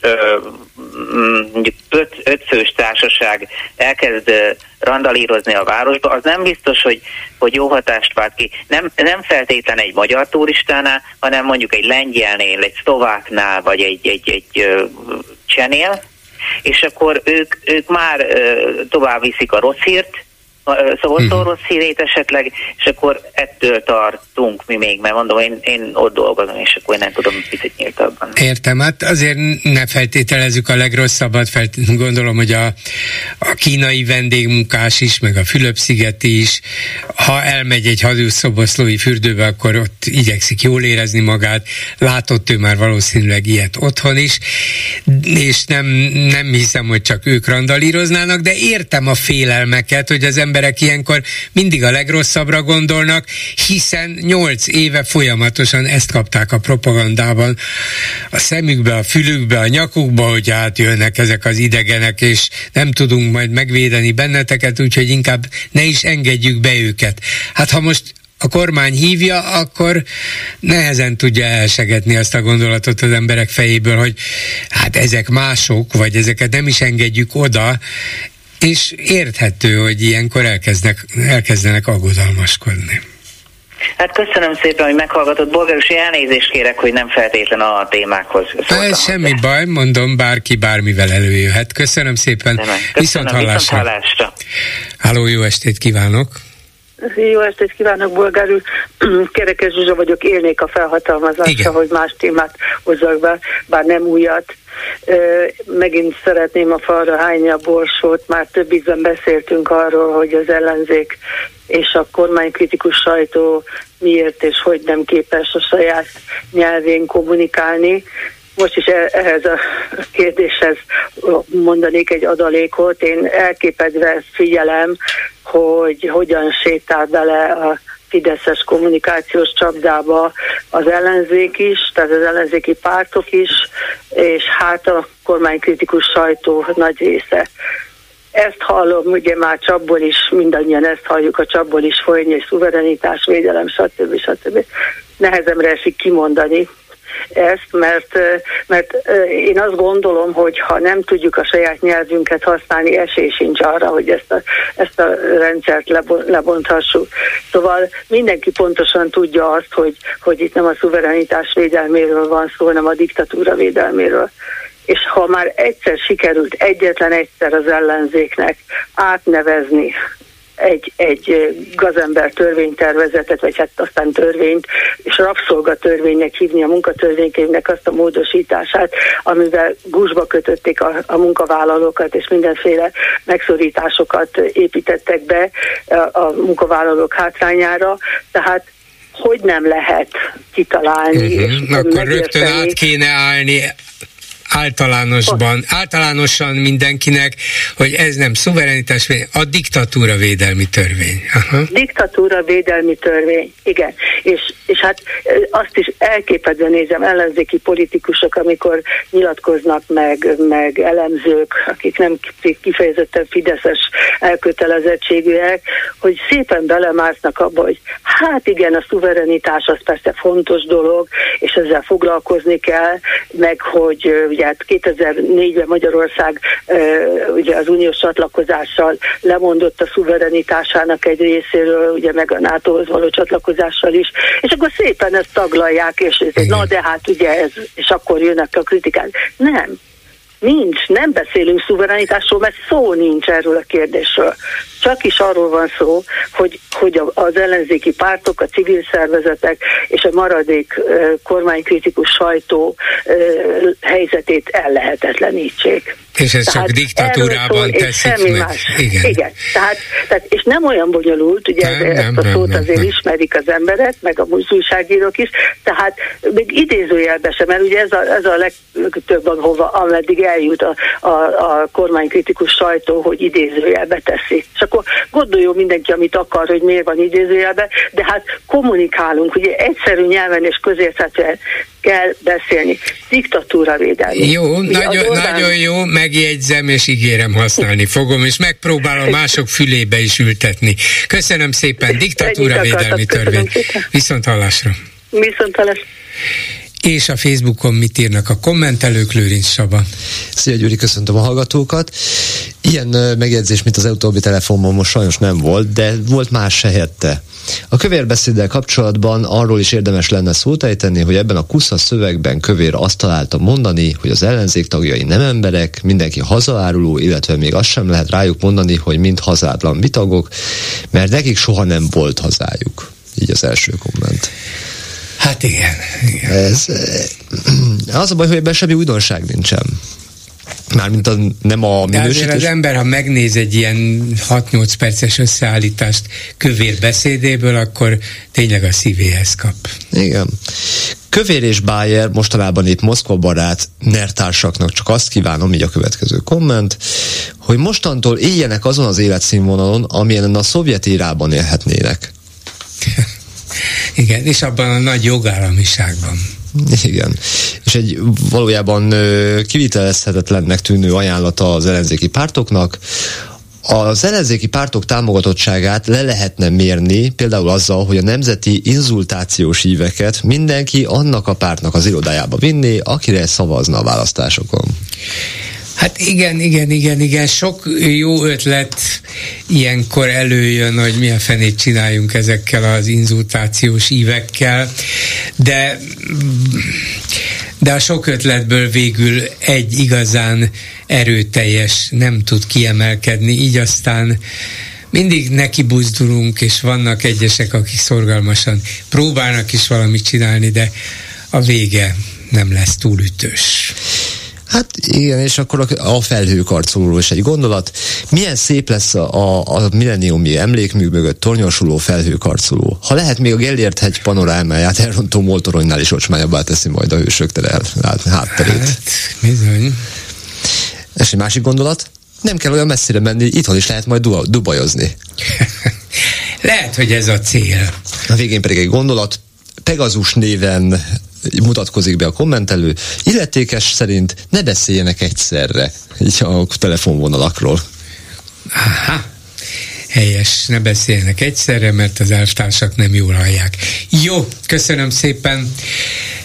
mondjuk 5 fős társaság elkezd randalírozni a városba, az nem biztos, hogy jó hatást vált ki. Nem feltétlen egy magyar turistánál, hanem mondjuk egy lengyelnél, egy szlováknál, vagy egy nincsenél, és akkor ők már tovább viszik a rossz hírt, Szabolcról rossz hírét esetleg, és akkor ettől tartunk mi még, mert mondom, én ott dolgozom, és akkor én nem tudom, picit nyíltabban. Értem, hát azért ne feltételezzük a legrosszabbat, gondolom, hogy a kínai vendégmunkás is, meg a Fülöp-szigeti is, ha elmegy egy hajdúszoboszlói fürdőbe, akkor ott igyekszik jól érezni magát, látott ő már valószínűleg ilyet otthon is, és nem hiszem, hogy csak ők randalíroznának, de értem a félelmeket, hogy az ember ilyenkor mindig a legrosszabbra gondolnak, hiszen 8 éve folyamatosan ezt kapták a propagandában, a szemükbe, a fülükbe, a nyakukba, hogy átjönnek ezek az idegenek, és nem tudunk majd megvédeni benneteket, úgyhogy inkább ne is engedjük be őket. Hát ha most a kormány hívja, akkor nehezen tudja elsegetni azt a gondolatot az emberek fejéből, hogy hát ezek mások, vagy ezeket nem is engedjük oda, és érthető, hogy ilyenkor elkezdenek aggodalmaskodni. Hát köszönöm szépen, hogy meghallgatott, Bolgár, és elnézést kérek, hogy nem feltétlen a témákhoz szóltam. Ez semmi baj, mondom, bárki bármivel előjöhet. Köszönöm szépen, viszont hallásra. Halló, jó estét kívánok! Jó estét kívánok, Bolgár úr! Kerekes Zsuzsa vagyok, élnék a felhatalmazásra, igen, hogy más témát hozzak be, bár nem újat. Megint szeretném a falra hányni a borsót, már több ízben beszéltünk arról, hogy az ellenzék és a kormánykritikus sajtó miért és hogy nem képes a saját nyelvén kommunikálni. Most is ehhez a kérdéshez mondanék egy adalékot. Én elképedve figyelem, hogy hogyan sétál bele a fideszes kommunikációs csapdába az ellenzék is, tehát az ellenzéki pártok is, és hát a kormánykritikus sajtó nagy része. Ezt hallom, ugye már csapból is, mindannyian ezt halljuk, a csapból is folyni, és szuverenitás, védelem, stb. Stb. Nehezemre esik kimondani ezt, mert én azt gondolom, hogy ha nem tudjuk a saját nyelvünket használni, esély sincs arra, hogy ezt a rendszert lebonthassuk. Szóval mindenki pontosan tudja azt, hogy itt nem a szuverenitás védelméről van szó, hanem a diktatúra védelméről. És ha már egyszer sikerült egyetlen egyszer az ellenzéknek átnevezni egy gazember törvénytervezetet, vagy hát aztán törvényt, és rabszolgatörvénynek hívni a munkatörvénykönyvnek azt a módosítását, amivel gúzsba kötötték a munkavállalókat, és mindenféle megszorításokat építettek be a munkavállalók hátrányára. Tehát hogy nem lehet kitalálni? Akkor rögtön át kéne állni általánosan mindenkinek, hogy ez nem szuverenitás, a diktatúra védelmi törvény. Aha. Diktatúra védelmi törvény, igen. És hát azt is elképedve nézem, ellenzéki politikusok, amikor nyilatkoznak meg elemzők, akik nem kifejezetten fideszes elkötelezettségűek, hogy szépen belemásznak abba, hogy hát igen, a szuverenitás az persze fontos dolog, és ezzel foglalkozni kell, meg hogy ugye hát 2004-ben Magyarország ugye az uniós csatlakozással lemondott a szuverenitásának egy részéről, ugye meg a NATO-hoz való csatlakozással is, és akkor szépen ezt taglalják, és na de hát ugye ez, és akkor jönnek a kritikák. Nem. Nincs, nem beszélünk szuverenitásról, mert szó nincs erről a kérdésről. Csak is arról van szó, hogy az ellenzéki pártok, a civil szervezetek és a maradék kormánykritikus sajtó helyzetét ellehetetlenítsék. És ez tehát csak diktatúrában teszik meg. Igen. Tehát, és nem olyan bonyolult, ugye ezt a szót ismerik az emberek, meg a újságírók is, tehát még idézőjelben sem, mert ugye ez a legtöbb, ameddig eljut a kormánykritikus sajtó, hogy idézőjelbe teszi. És akkor gondoljon mindenki, amit akar, hogy miért van idézőjelben, de hát kommunikálunk, ugye egyszerű nyelven és közérthetően kell beszélni. Diktatúra védelmi. Jó, nagyon jó, megjegyzem, és ígérem, használni fogom, és megpróbálom mások fülébe is ültetni. Köszönöm szépen, diktatúra védelmi törvény. Viszont hallásra. és a Facebookon mit írnak a kommentelők. Lőrincs Saba. Szia Gyuri, köszöntöm a hallgatókat. Ilyen megjegyzés, mint az utóbbi telefonban most sajnos nem volt, de volt más helyette. A kövérbeszéddel kapcsolatban arról is érdemes lenne szót ejteni, hogy ebben a kusza szövegben Kövér azt találta mondani, hogy az ellenzék tagjai nem emberek, mindenki hazaáruló, illetve még azt sem lehet rájuk mondani, hogy mind hazátlan vitagok, mert nekik soha nem volt hazájuk. Így az első komment. Hát igen. Igen. Az a baj, hogy ebben semmi újdonság nincsen. Mármint nem a minősítés. De az ember, ha megnéz egy ilyen 6-8 perces összeállítást Kövér beszédéből, akkor tényleg a szívéhez kap. Igen. Kövér és Bayer mostanában itt Moszkva barát nertársaknak csak azt kívánom, így a következő komment, hogy mostantól éljenek azon az életszínvonalon, amilyen a szovjet érában élhetnének. Igen, és abban a nagy jogállamiságban. Igen. És egy valójában kivitelezhetetlennek tűnő ajánlata az ellenzéki pártoknak. Az ellenzéki pártok támogatottságát le lehetne mérni, például azzal, hogy a nemzeti inzultációs híveket mindenki annak a pártnak az irodájába vinné, akire szavazna a választásokon. Hát igen, sok jó ötlet ilyenkor előjön, hogy mi a fenét csináljunk ezekkel az inzultációs ívekkel, de a sok ötletből végül egy igazán erőteljes nem tud kiemelkedni, így aztán mindig neki buzdulunk, és vannak egyesek, akik szorgalmasan próbálnak is valamit csinálni, de a vége nem lesz túl ütős. Hát igen, és akkor a felhőkarcolóról is egy gondolat. Milyen szép lesz a milleniumi emlékmű mögött tornyosuló felhőkarcoló. Ha lehet, még a Gellért-hegy panorámáját elrontó moltoronynál is ocsmányabbá teszi majd a hősök tere hátterét. Hát, bizony. És egy másik gondolat? Nem kell olyan messzire menni, itthon is lehet majd dubajozni. Lehet, hogy ez a cél. A végén pedig egy gondolat. Pegazus néven mutatkozik be a kommentelő, illetékes szerint ne beszéljenek egyszerre így a telefonvonalakról. Aha, helyes, ne beszéljenek egyszerre, mert az elvtársak nem jól hallják. Jó, köszönöm szépen.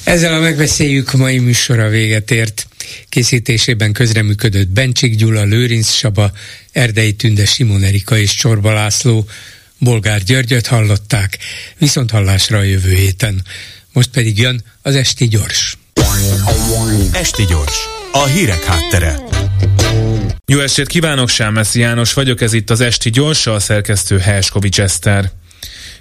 Ezzel a Megbeszéljük mai műsora véget ért. Készítésében közreműködött Bencsik Gyula, Lőrinc Saba, Erdei Tünde, Simon Erika és Csorba László. Bolgár Györgyöt hallották, viszont hallásra a jövő héten. Most pedig jön az Esti Gyors. Esti Gyors, a hírek háttere. Jó estét kívánok, Sámessi János vagyok, ez itt az Esti Gyors, a szerkesztő Héskovics Eszter.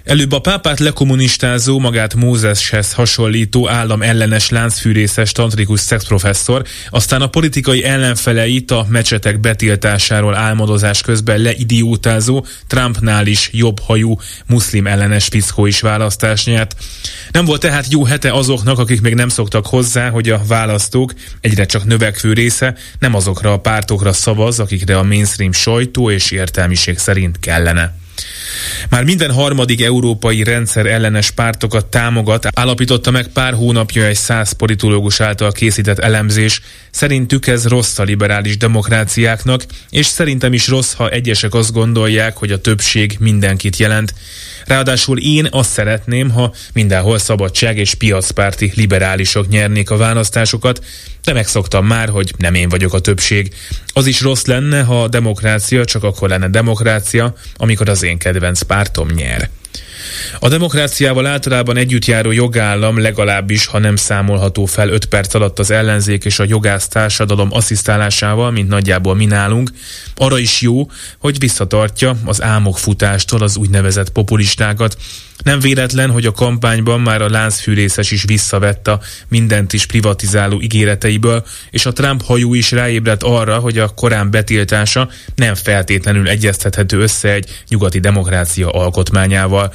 Előbb a pápát lekommunistázó, magát Mózeshez hasonlító államellenes láncfűrészes tantrikus szexprofesszor, aztán a politikai ellenfeleit a mecsetek betiltásáról álmodozás közben leidiótázó, Trumpnál is jobbhajú muszlim ellenes fickó is választást nyert. Nem volt tehát jó hete azoknak, akik még nem szoktak hozzá, hogy a választók egyre csak növekvő része nem azokra a pártokra szavaz, akikre a mainstream sajtó és értelmiség szerint kellene. Már minden harmadik európai rendszer ellenes pártokat támogat, állapította meg pár hónapja egy 100 politológus által készített elemzés. Szerintük ez rossz a liberális demokráciáknak, és szerintem is rossz, ha egyesek azt gondolják, hogy a többség mindenkit jelent. Ráadásul én azt szeretném, ha mindenhol szabadság és piacpárti liberálisok nyernék a választásokat, de megszoktam már, hogy nem én vagyok a többség. Az is rossz lenne, ha a demokrácia csak akkor lenne demokrácia, amikor az én kedvenc pártom nyer. A demokráciával általában együtt járó jogállam, legalábbis ha nem számolható fel 5 perc alatt az ellenzék és a jogász társadalom asszisztálásával, mint nagyjából mi nálunk, arra is jó, hogy visszatartja az álmokfutástól az úgynevezett populistákat. Nem véletlen, hogy a kampányban már a láncfűrészes is visszavett a mindent is privatizáló ígéreteiből, és a Trump hajú is ráébredt arra, hogy a Korán betiltása nem feltétlenül egyeztethető össze egy nyugati demokrácia alkotmányával.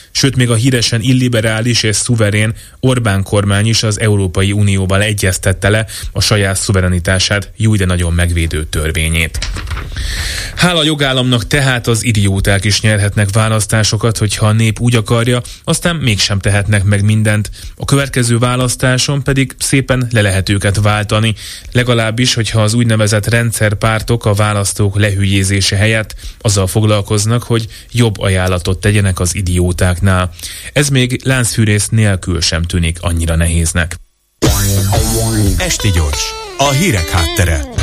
Sőt, még a híresen illiberális és szuverén Orbán kormány is az Európai Unióval egyeztette le a saját szuverenitását, jó, de nagyon megvédő törvényét. Hála jogállamnak tehát az idióták is nyerhetnek választásokat, hogyha a nép úgy akarja, aztán mégsem tehetnek meg mindent. A következő választáson pedig szépen le lehet őket váltani, legalábbis, hogyha az úgynevezett rendszerpártok a választók lehülyézése helyett azzal foglalkoznak, hogy jobb ajánlatot tegyenek az idiótáknál. Ez még láncfűrész nélkül sem tűnik annyira nehéznek. Esti gyors, a hírek háttere.